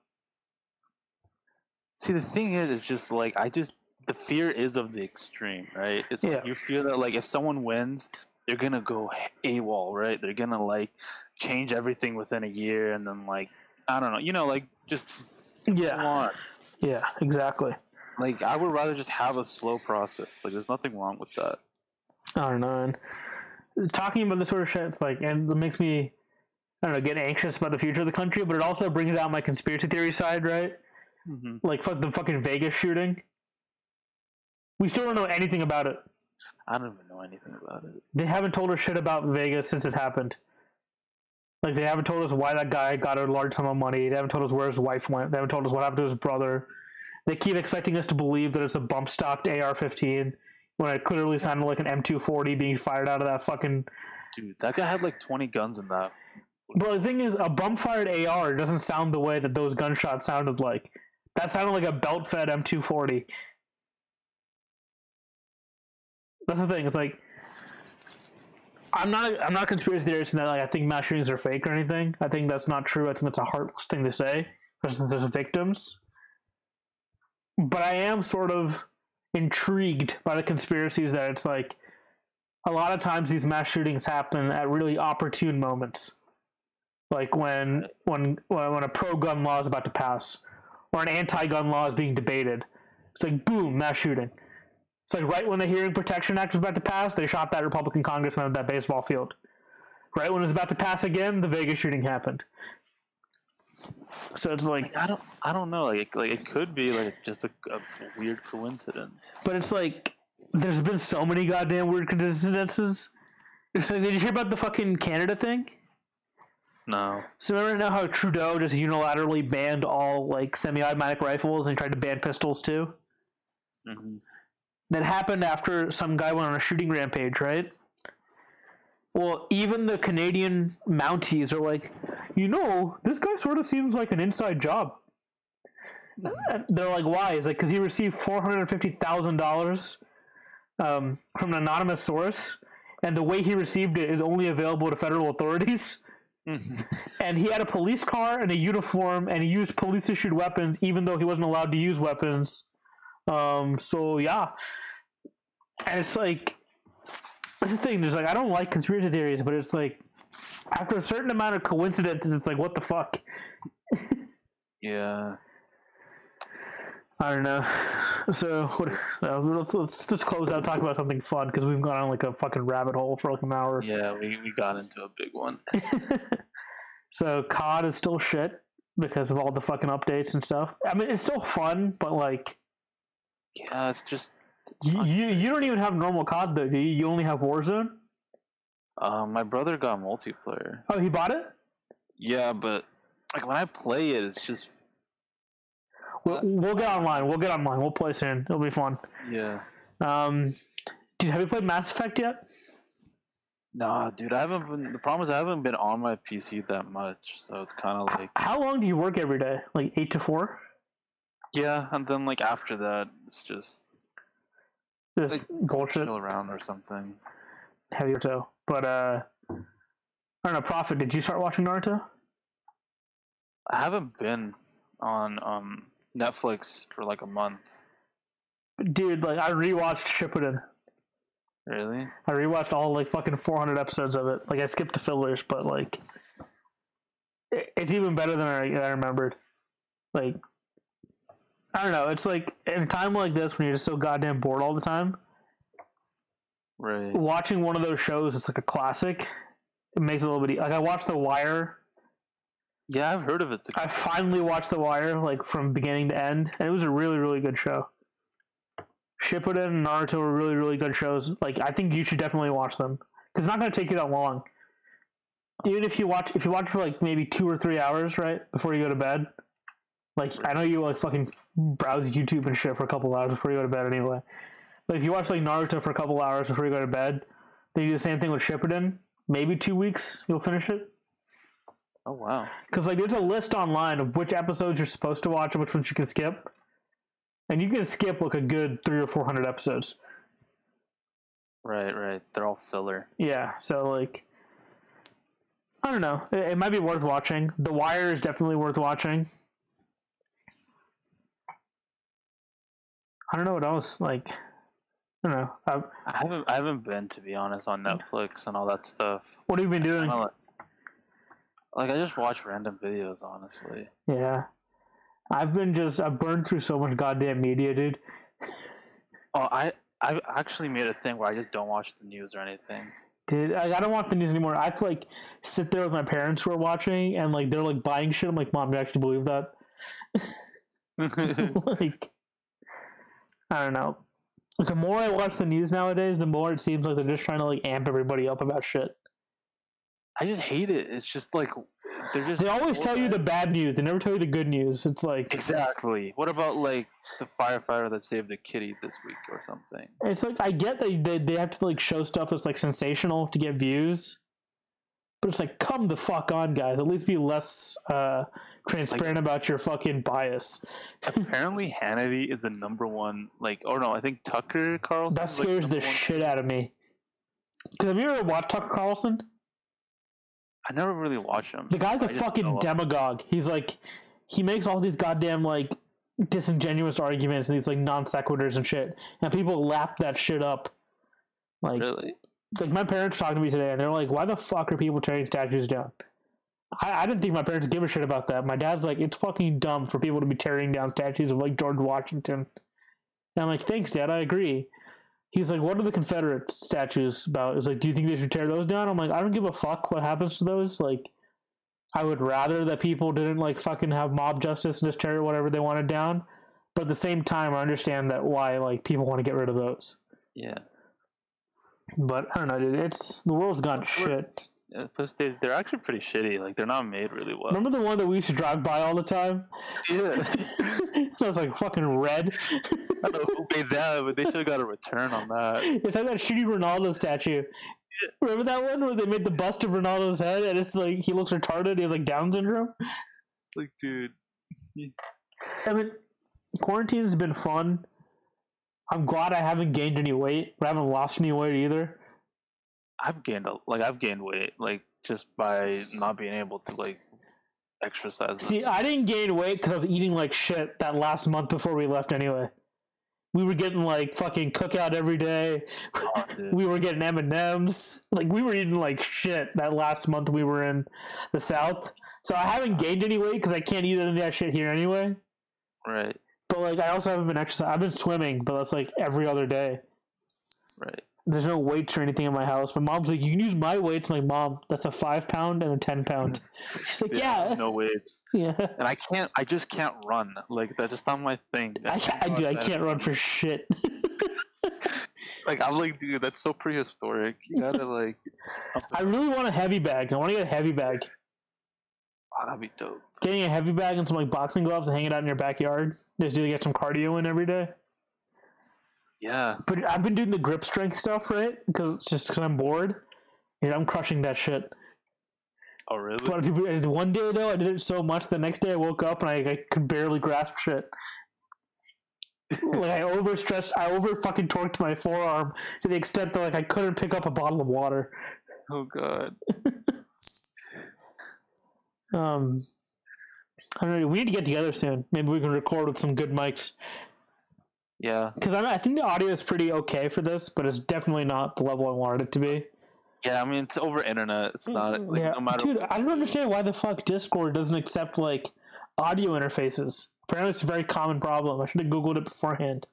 See, the thing is, it's just like the fear is of the extreme, right? It's like you feel that, like, if someone wins, they're going to go AWOL, right? They're going to, like, change everything within a year and then, like, I don't know. You know, like, just go on. Yeah, exactly. Like, I would rather just have a slow process. Like, there's nothing wrong with that. I don't know. And talking about this sort of shit, it's like, and it makes me, I don't know, get anxious about the future of the country, but it also brings out my conspiracy theory side, right? Mm-hmm. Like, fuck the fucking Vegas shooting. We still don't know anything about it. I don't even know anything about it. They haven't told us shit about Vegas since it happened. Like, they haven't told us why that guy got a large sum of money. They haven't told us where his wife went. They haven't told us what happened to his brother. They keep expecting us to believe that it's a bump-stocked AR-15 when it clearly sounded like an M240 being fired out of that fucking... Dude, that guy had like 20 guns in that. But the thing is, a bump-fired AR doesn't sound the way that those gunshots sounded like. That sounded like a belt-fed M240. That's the thing. It's like, I'm not a conspiracy theorist in that, like, I think mass shootings are fake or anything. I think that's not true. I think that's a heartless thing to say, especially since there's victims. But I am sort of intrigued by the conspiracies that it's like, a lot of times these mass shootings happen at really opportune moments, like when a pro-gun law is about to pass, or an anti-gun law is being debated. It's like, boom, mass shooting. It's like right when the Hearing Protection Act was about to pass, they shot that Republican congressman at that baseball field. Right when it was about to pass again, the Vegas shooting happened. So it's like I don't know. Like it could be like just a weird coincidence. But it's like there's been so many goddamn weird coincidences. So did you hear about the fucking Canada thing? No. So remember now how Trudeau just unilaterally banned all like semi-automatic rifles and tried to ban pistols too? Mm-hmm. That happened after some guy went on a shooting rampage, right? Well, even the Canadian Mounties are like, you know, this guy sort of seems like an inside job. And they're like, why? It's like, because he received $450,000 from an anonymous source, and the way he received it is only available to federal authorities. Mm-hmm. And he had a police car and a uniform, and he used police-issued weapons, even though he wasn't allowed to use weapons. So yeah. And it's like, that's the thing. There's like, I don't like conspiracy theories, but it's like, after a certain amount of coincidences, it's like, what the fuck? Yeah. I don't know. So let's just close out and talk about something fun, because we've gone on like a fucking rabbit hole for like an hour. Yeah, we got into a big one. So COD is still shit. because of all the fucking updates and stuff. I mean, it's still fun, but like, yeah, it's just you don't even have normal COD though. Do you? You only have Warzone. My brother got multiplayer. Oh, he bought it. Yeah, but like when I play it, it's just. We'll get online. We'll get online. We'll play soon. It'll be fun. Yeah. Dude, have you played Mass Effect yet? Nah, dude. I haven't been. The problem is I haven't been on my PC that much, so it's kind of like. How long do you work every day? Like 8 to 4? Yeah, and then like after that, it's just. This like, bullshit. Chill around or something. Heavier toe, but I don't know. Prophet, did you start watching Naruto? I haven't been on Netflix for like a month. Dude, like I rewatched Shippuden. Really? I rewatched all like fucking 400 episodes of it. Like I skipped the fillers, but like it's even better than I remembered. Like I don't know. It's like in a time like this when you're just so goddamn bored all the time. Right. Watching one of those shows, it's like a classic. It makes it a little bit like I watched The Wire. Yeah, I've heard of it. I finally watched The Wire, like, from beginning to end, and it was a really, really good show. Shippuden and Naruto were really, really good shows. Like, I think you should definitely watch them. It's not going to take you that long. Even if you watch for, like, maybe 2 or 3 hours, right, before you go to bed. Like, I know you, like, fucking browse YouTube and shit for a couple hours before you go to bed anyway. But if you watch, like, Naruto for a couple hours before you go to bed, then you do the same thing with Shippuden. Maybe 2 weeks, you'll finish it. Oh, wow. Because, like, there's a list online of which episodes you're supposed to watch and which ones you can skip. And you can skip, like, a good 300 or 400 episodes. Right, right. They're all filler. Yeah, so, like, I don't know. It might be worth watching. The Wire is definitely worth watching. I don't know what else, like, I don't know. I haven't been, to be honest, on Netflix and all that stuff. What have you been doing? Like, I just watch random videos, honestly. Yeah. I've burned through so much goddamn media, dude. Oh, I've actually made a thing where I just don't watch the news or anything. Dude, I don't watch the news anymore. I have to, like, sit there with my parents who are watching, and, like, they're, like, buying shit. I'm like, Mom, do you actually believe that? Like, I don't know. The more I watch the news nowadays, the more it seems like they're just trying to, like, amp everybody up about shit. I just hate it. It's just like they always tell you the bad news. They never tell you the good news. It's like exactly. What about like the firefighter that saved a kitty this week or something? It's like I get that they have to like show stuff that's like sensational to get views, but it's like come the fuck on, guys. At least be less transparent like, about your fucking bias. Apparently, Hannity is the #1. Like, oh no, I think Tucker Carlson. That scares the shit out of me. Cause have you ever watched Tucker Carlson? I never really watched him. The guy's a fucking demagogue. He's like, he makes all these goddamn, like, disingenuous arguments and these, like, non sequiturs and shit. And people lap that shit up. Like, really? Like, my parents talked to me today and they're like, why the fuck are people tearing statues down? I didn't think my parents give a shit about that. My dad's like, it's fucking dumb for people to be tearing down statues of, like, George Washington. And I'm like, thanks, Dad, I agree. He's like, what are the Confederate statues about? It's like, do you think they should tear those down? I'm like, I don't give a fuck what happens to those. Like, I would rather that people didn't, like, fucking have mob justice and just tear whatever they wanted down. But at the same time, I understand that why, like, people want to get rid of those. Yeah. But, I don't know, dude. The world's gone shit. Yeah, plus, they're actually pretty shitty. Like, they're not made really well. Remember the one that we used to drive by all the time? Yeah. So it's like fucking red. I don't know who made that, but they still got a return on that. It's like that shitty Ronaldo statue. Remember that one where they made the bust of Ronaldo's head and it's like he looks retarded? He has like Down syndrome? Like, dude. I mean, quarantine has been fun. I'm glad I haven't gained any weight, but I haven't lost any weight either. I've gained weight, like, just by not being able to, like, exercise. See, I didn't gain weight because I was eating like shit that last month before we left anyway. We were getting, like, fucking Cookout every day. Oh, we were getting M&Ms. Like, we were eating, like, shit that last month we were in the South. So I haven't gained any weight because I can't eat any of that shit here anyway. Right. But, like, I also haven't been exercising. I've been swimming, but that's, like, every other day. Right. There's no weights or anything in my house. My mom's like, you can use my weights. I'm like, Mom, that's a 5 pound and a 10 pound. She's like, yeah. No weights. Yeah. And I just can't run. Like, that's just not my thing. I can't run for shit. Like, I'm like, dude, that's so prehistoric. You gotta, like. I really want a heavy bag. I want to get a heavy bag. Oh, that'd be dope. Getting a heavy bag and some, like, boxing gloves and hang it out in your backyard. Just do, like, get some cardio in every day. Yeah. But I've been doing the grip strength stuff, right? Because I'm bored. And I'm crushing that shit. Oh, really? But one day, though, I did it so much, the next day I woke up and I could barely grasp shit. Like, I over fucking torqued my forearm to the extent that, like, I couldn't pick up a bottle of water. Oh, God. I don't know. We need to get together soon. Maybe we can record with some good mics. Yeah, because I think the audio is pretty okay for this, but it's definitely not the level I wanted it to be. Yeah, I mean, it's over internet. It's not like, yeah. No matter. Dude, I don't understand why the fuck Discord doesn't accept, like, audio interfaces. Apparently, it's a very common problem. I should have googled it beforehand.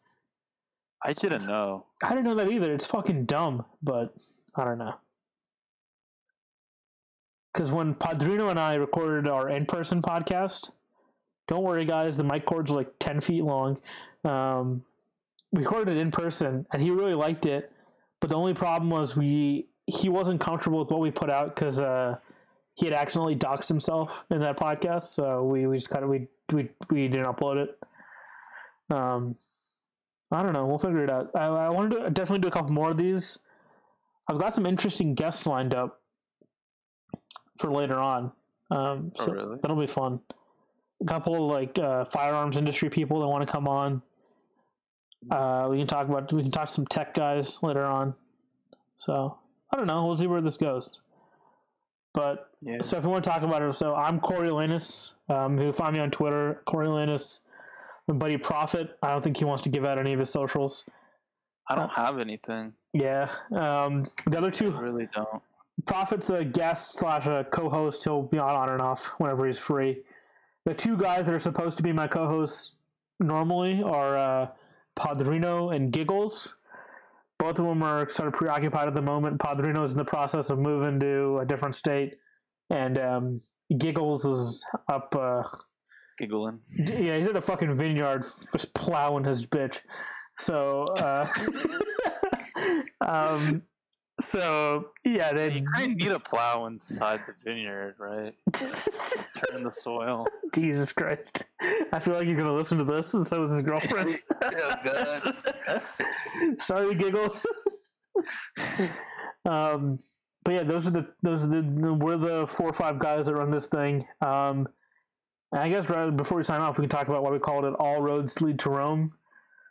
I didn't know. I didn't know that either. It's fucking dumb, but I don't know. Because when Padrino and I recorded our in-person podcast, don't worry, guys, the mic cords are like 10 feet long. We recorded it in person and he really liked it, but the only problem was he wasn't comfortable with what we put out because he had accidentally doxed himself in that podcast, so we just didn't upload it. I don't know, we'll figure it out. I wanted to definitely do a couple more of these. I've got some interesting guests lined up for later on. So really? That'll be fun. A couple of, like, firearms industry people that want to come on. We can talk some tech guys later on. So I don't know. We'll see where this goes. But yeah. So if you want to talk about it, so I'm Corey Linus. You can find me on Twitter, Corey Linus. My buddy Prophet. I don't think he wants to give out any of his socials. I don't have anything. Yeah. The other two I really don't. Prophet's a guest / a co-host. He'll be on and off whenever he's free. The two guys that are supposed to be my co-hosts normally are Padrino and Giggles. Both of them are sort of preoccupied at the moment. Padrino's in the process of moving to a different state, and Giggles is up giggling. Yeah, he's at a fucking vineyard just plowing his bitch. So so yeah, you kind of need a plow inside the vineyard, right? Turn the soil. Jesus Christ! I feel like he's gonna listen to this, and so is his girlfriend. Oh God! Sorry, Giggles. But yeah, we're the 4 or 5 guys that run this thing. And I guess right before we sign off, we can talk about why we called it "All Roads Lead to Rome."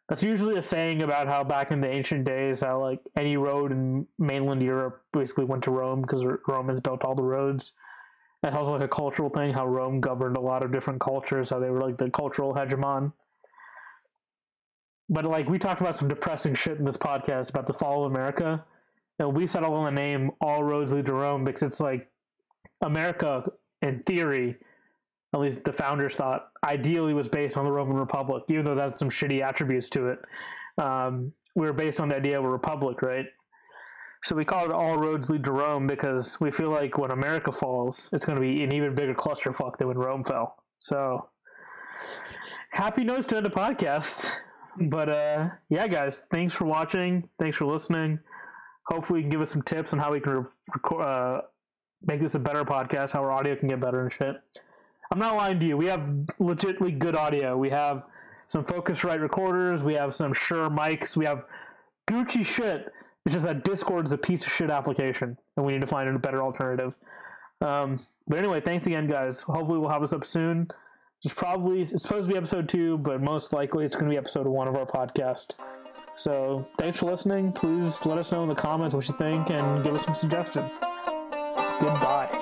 That's usually a saying about how back in the ancient days, how, like, any road in mainland Europe basically went to Rome because Romans built all the roads. That's also, like, a cultural thing, how Rome governed a lot of different cultures, how they were, like, the cultural hegemon. But, like, we talked about some depressing shit in this podcast about the fall of America, and we settled on the name All Roads Lead to Rome because it's, like, America, in theory, at least the founders thought, ideally was based on the Roman Republic, even though that's some shitty attributes to it. We were based on the idea of a republic, right? So we call it All Roads Lead to Rome because we feel like when America falls, it's going to be an even bigger clusterfuck than when Rome fell. So, happy notes to end the podcast. But, yeah, guys, thanks for watching. Thanks for listening. Hopefully you can give us some tips on how we can make this a better podcast, how our audio can get better and shit. I'm not lying to you. We have legitly good audio. We have some Focusrite recorders. We have some Shure mics. We have Gucci shit. It's just that Discord's a piece of shit application, and we need to find a better alternative. But anyway, thanks again, guys. Hopefully we'll have this up soon. It's supposed to be episode 2, but most likely it's going to be episode 1 of our podcast. So thanks for listening. Please let us know in the comments what you think and give us some suggestions. Goodbye.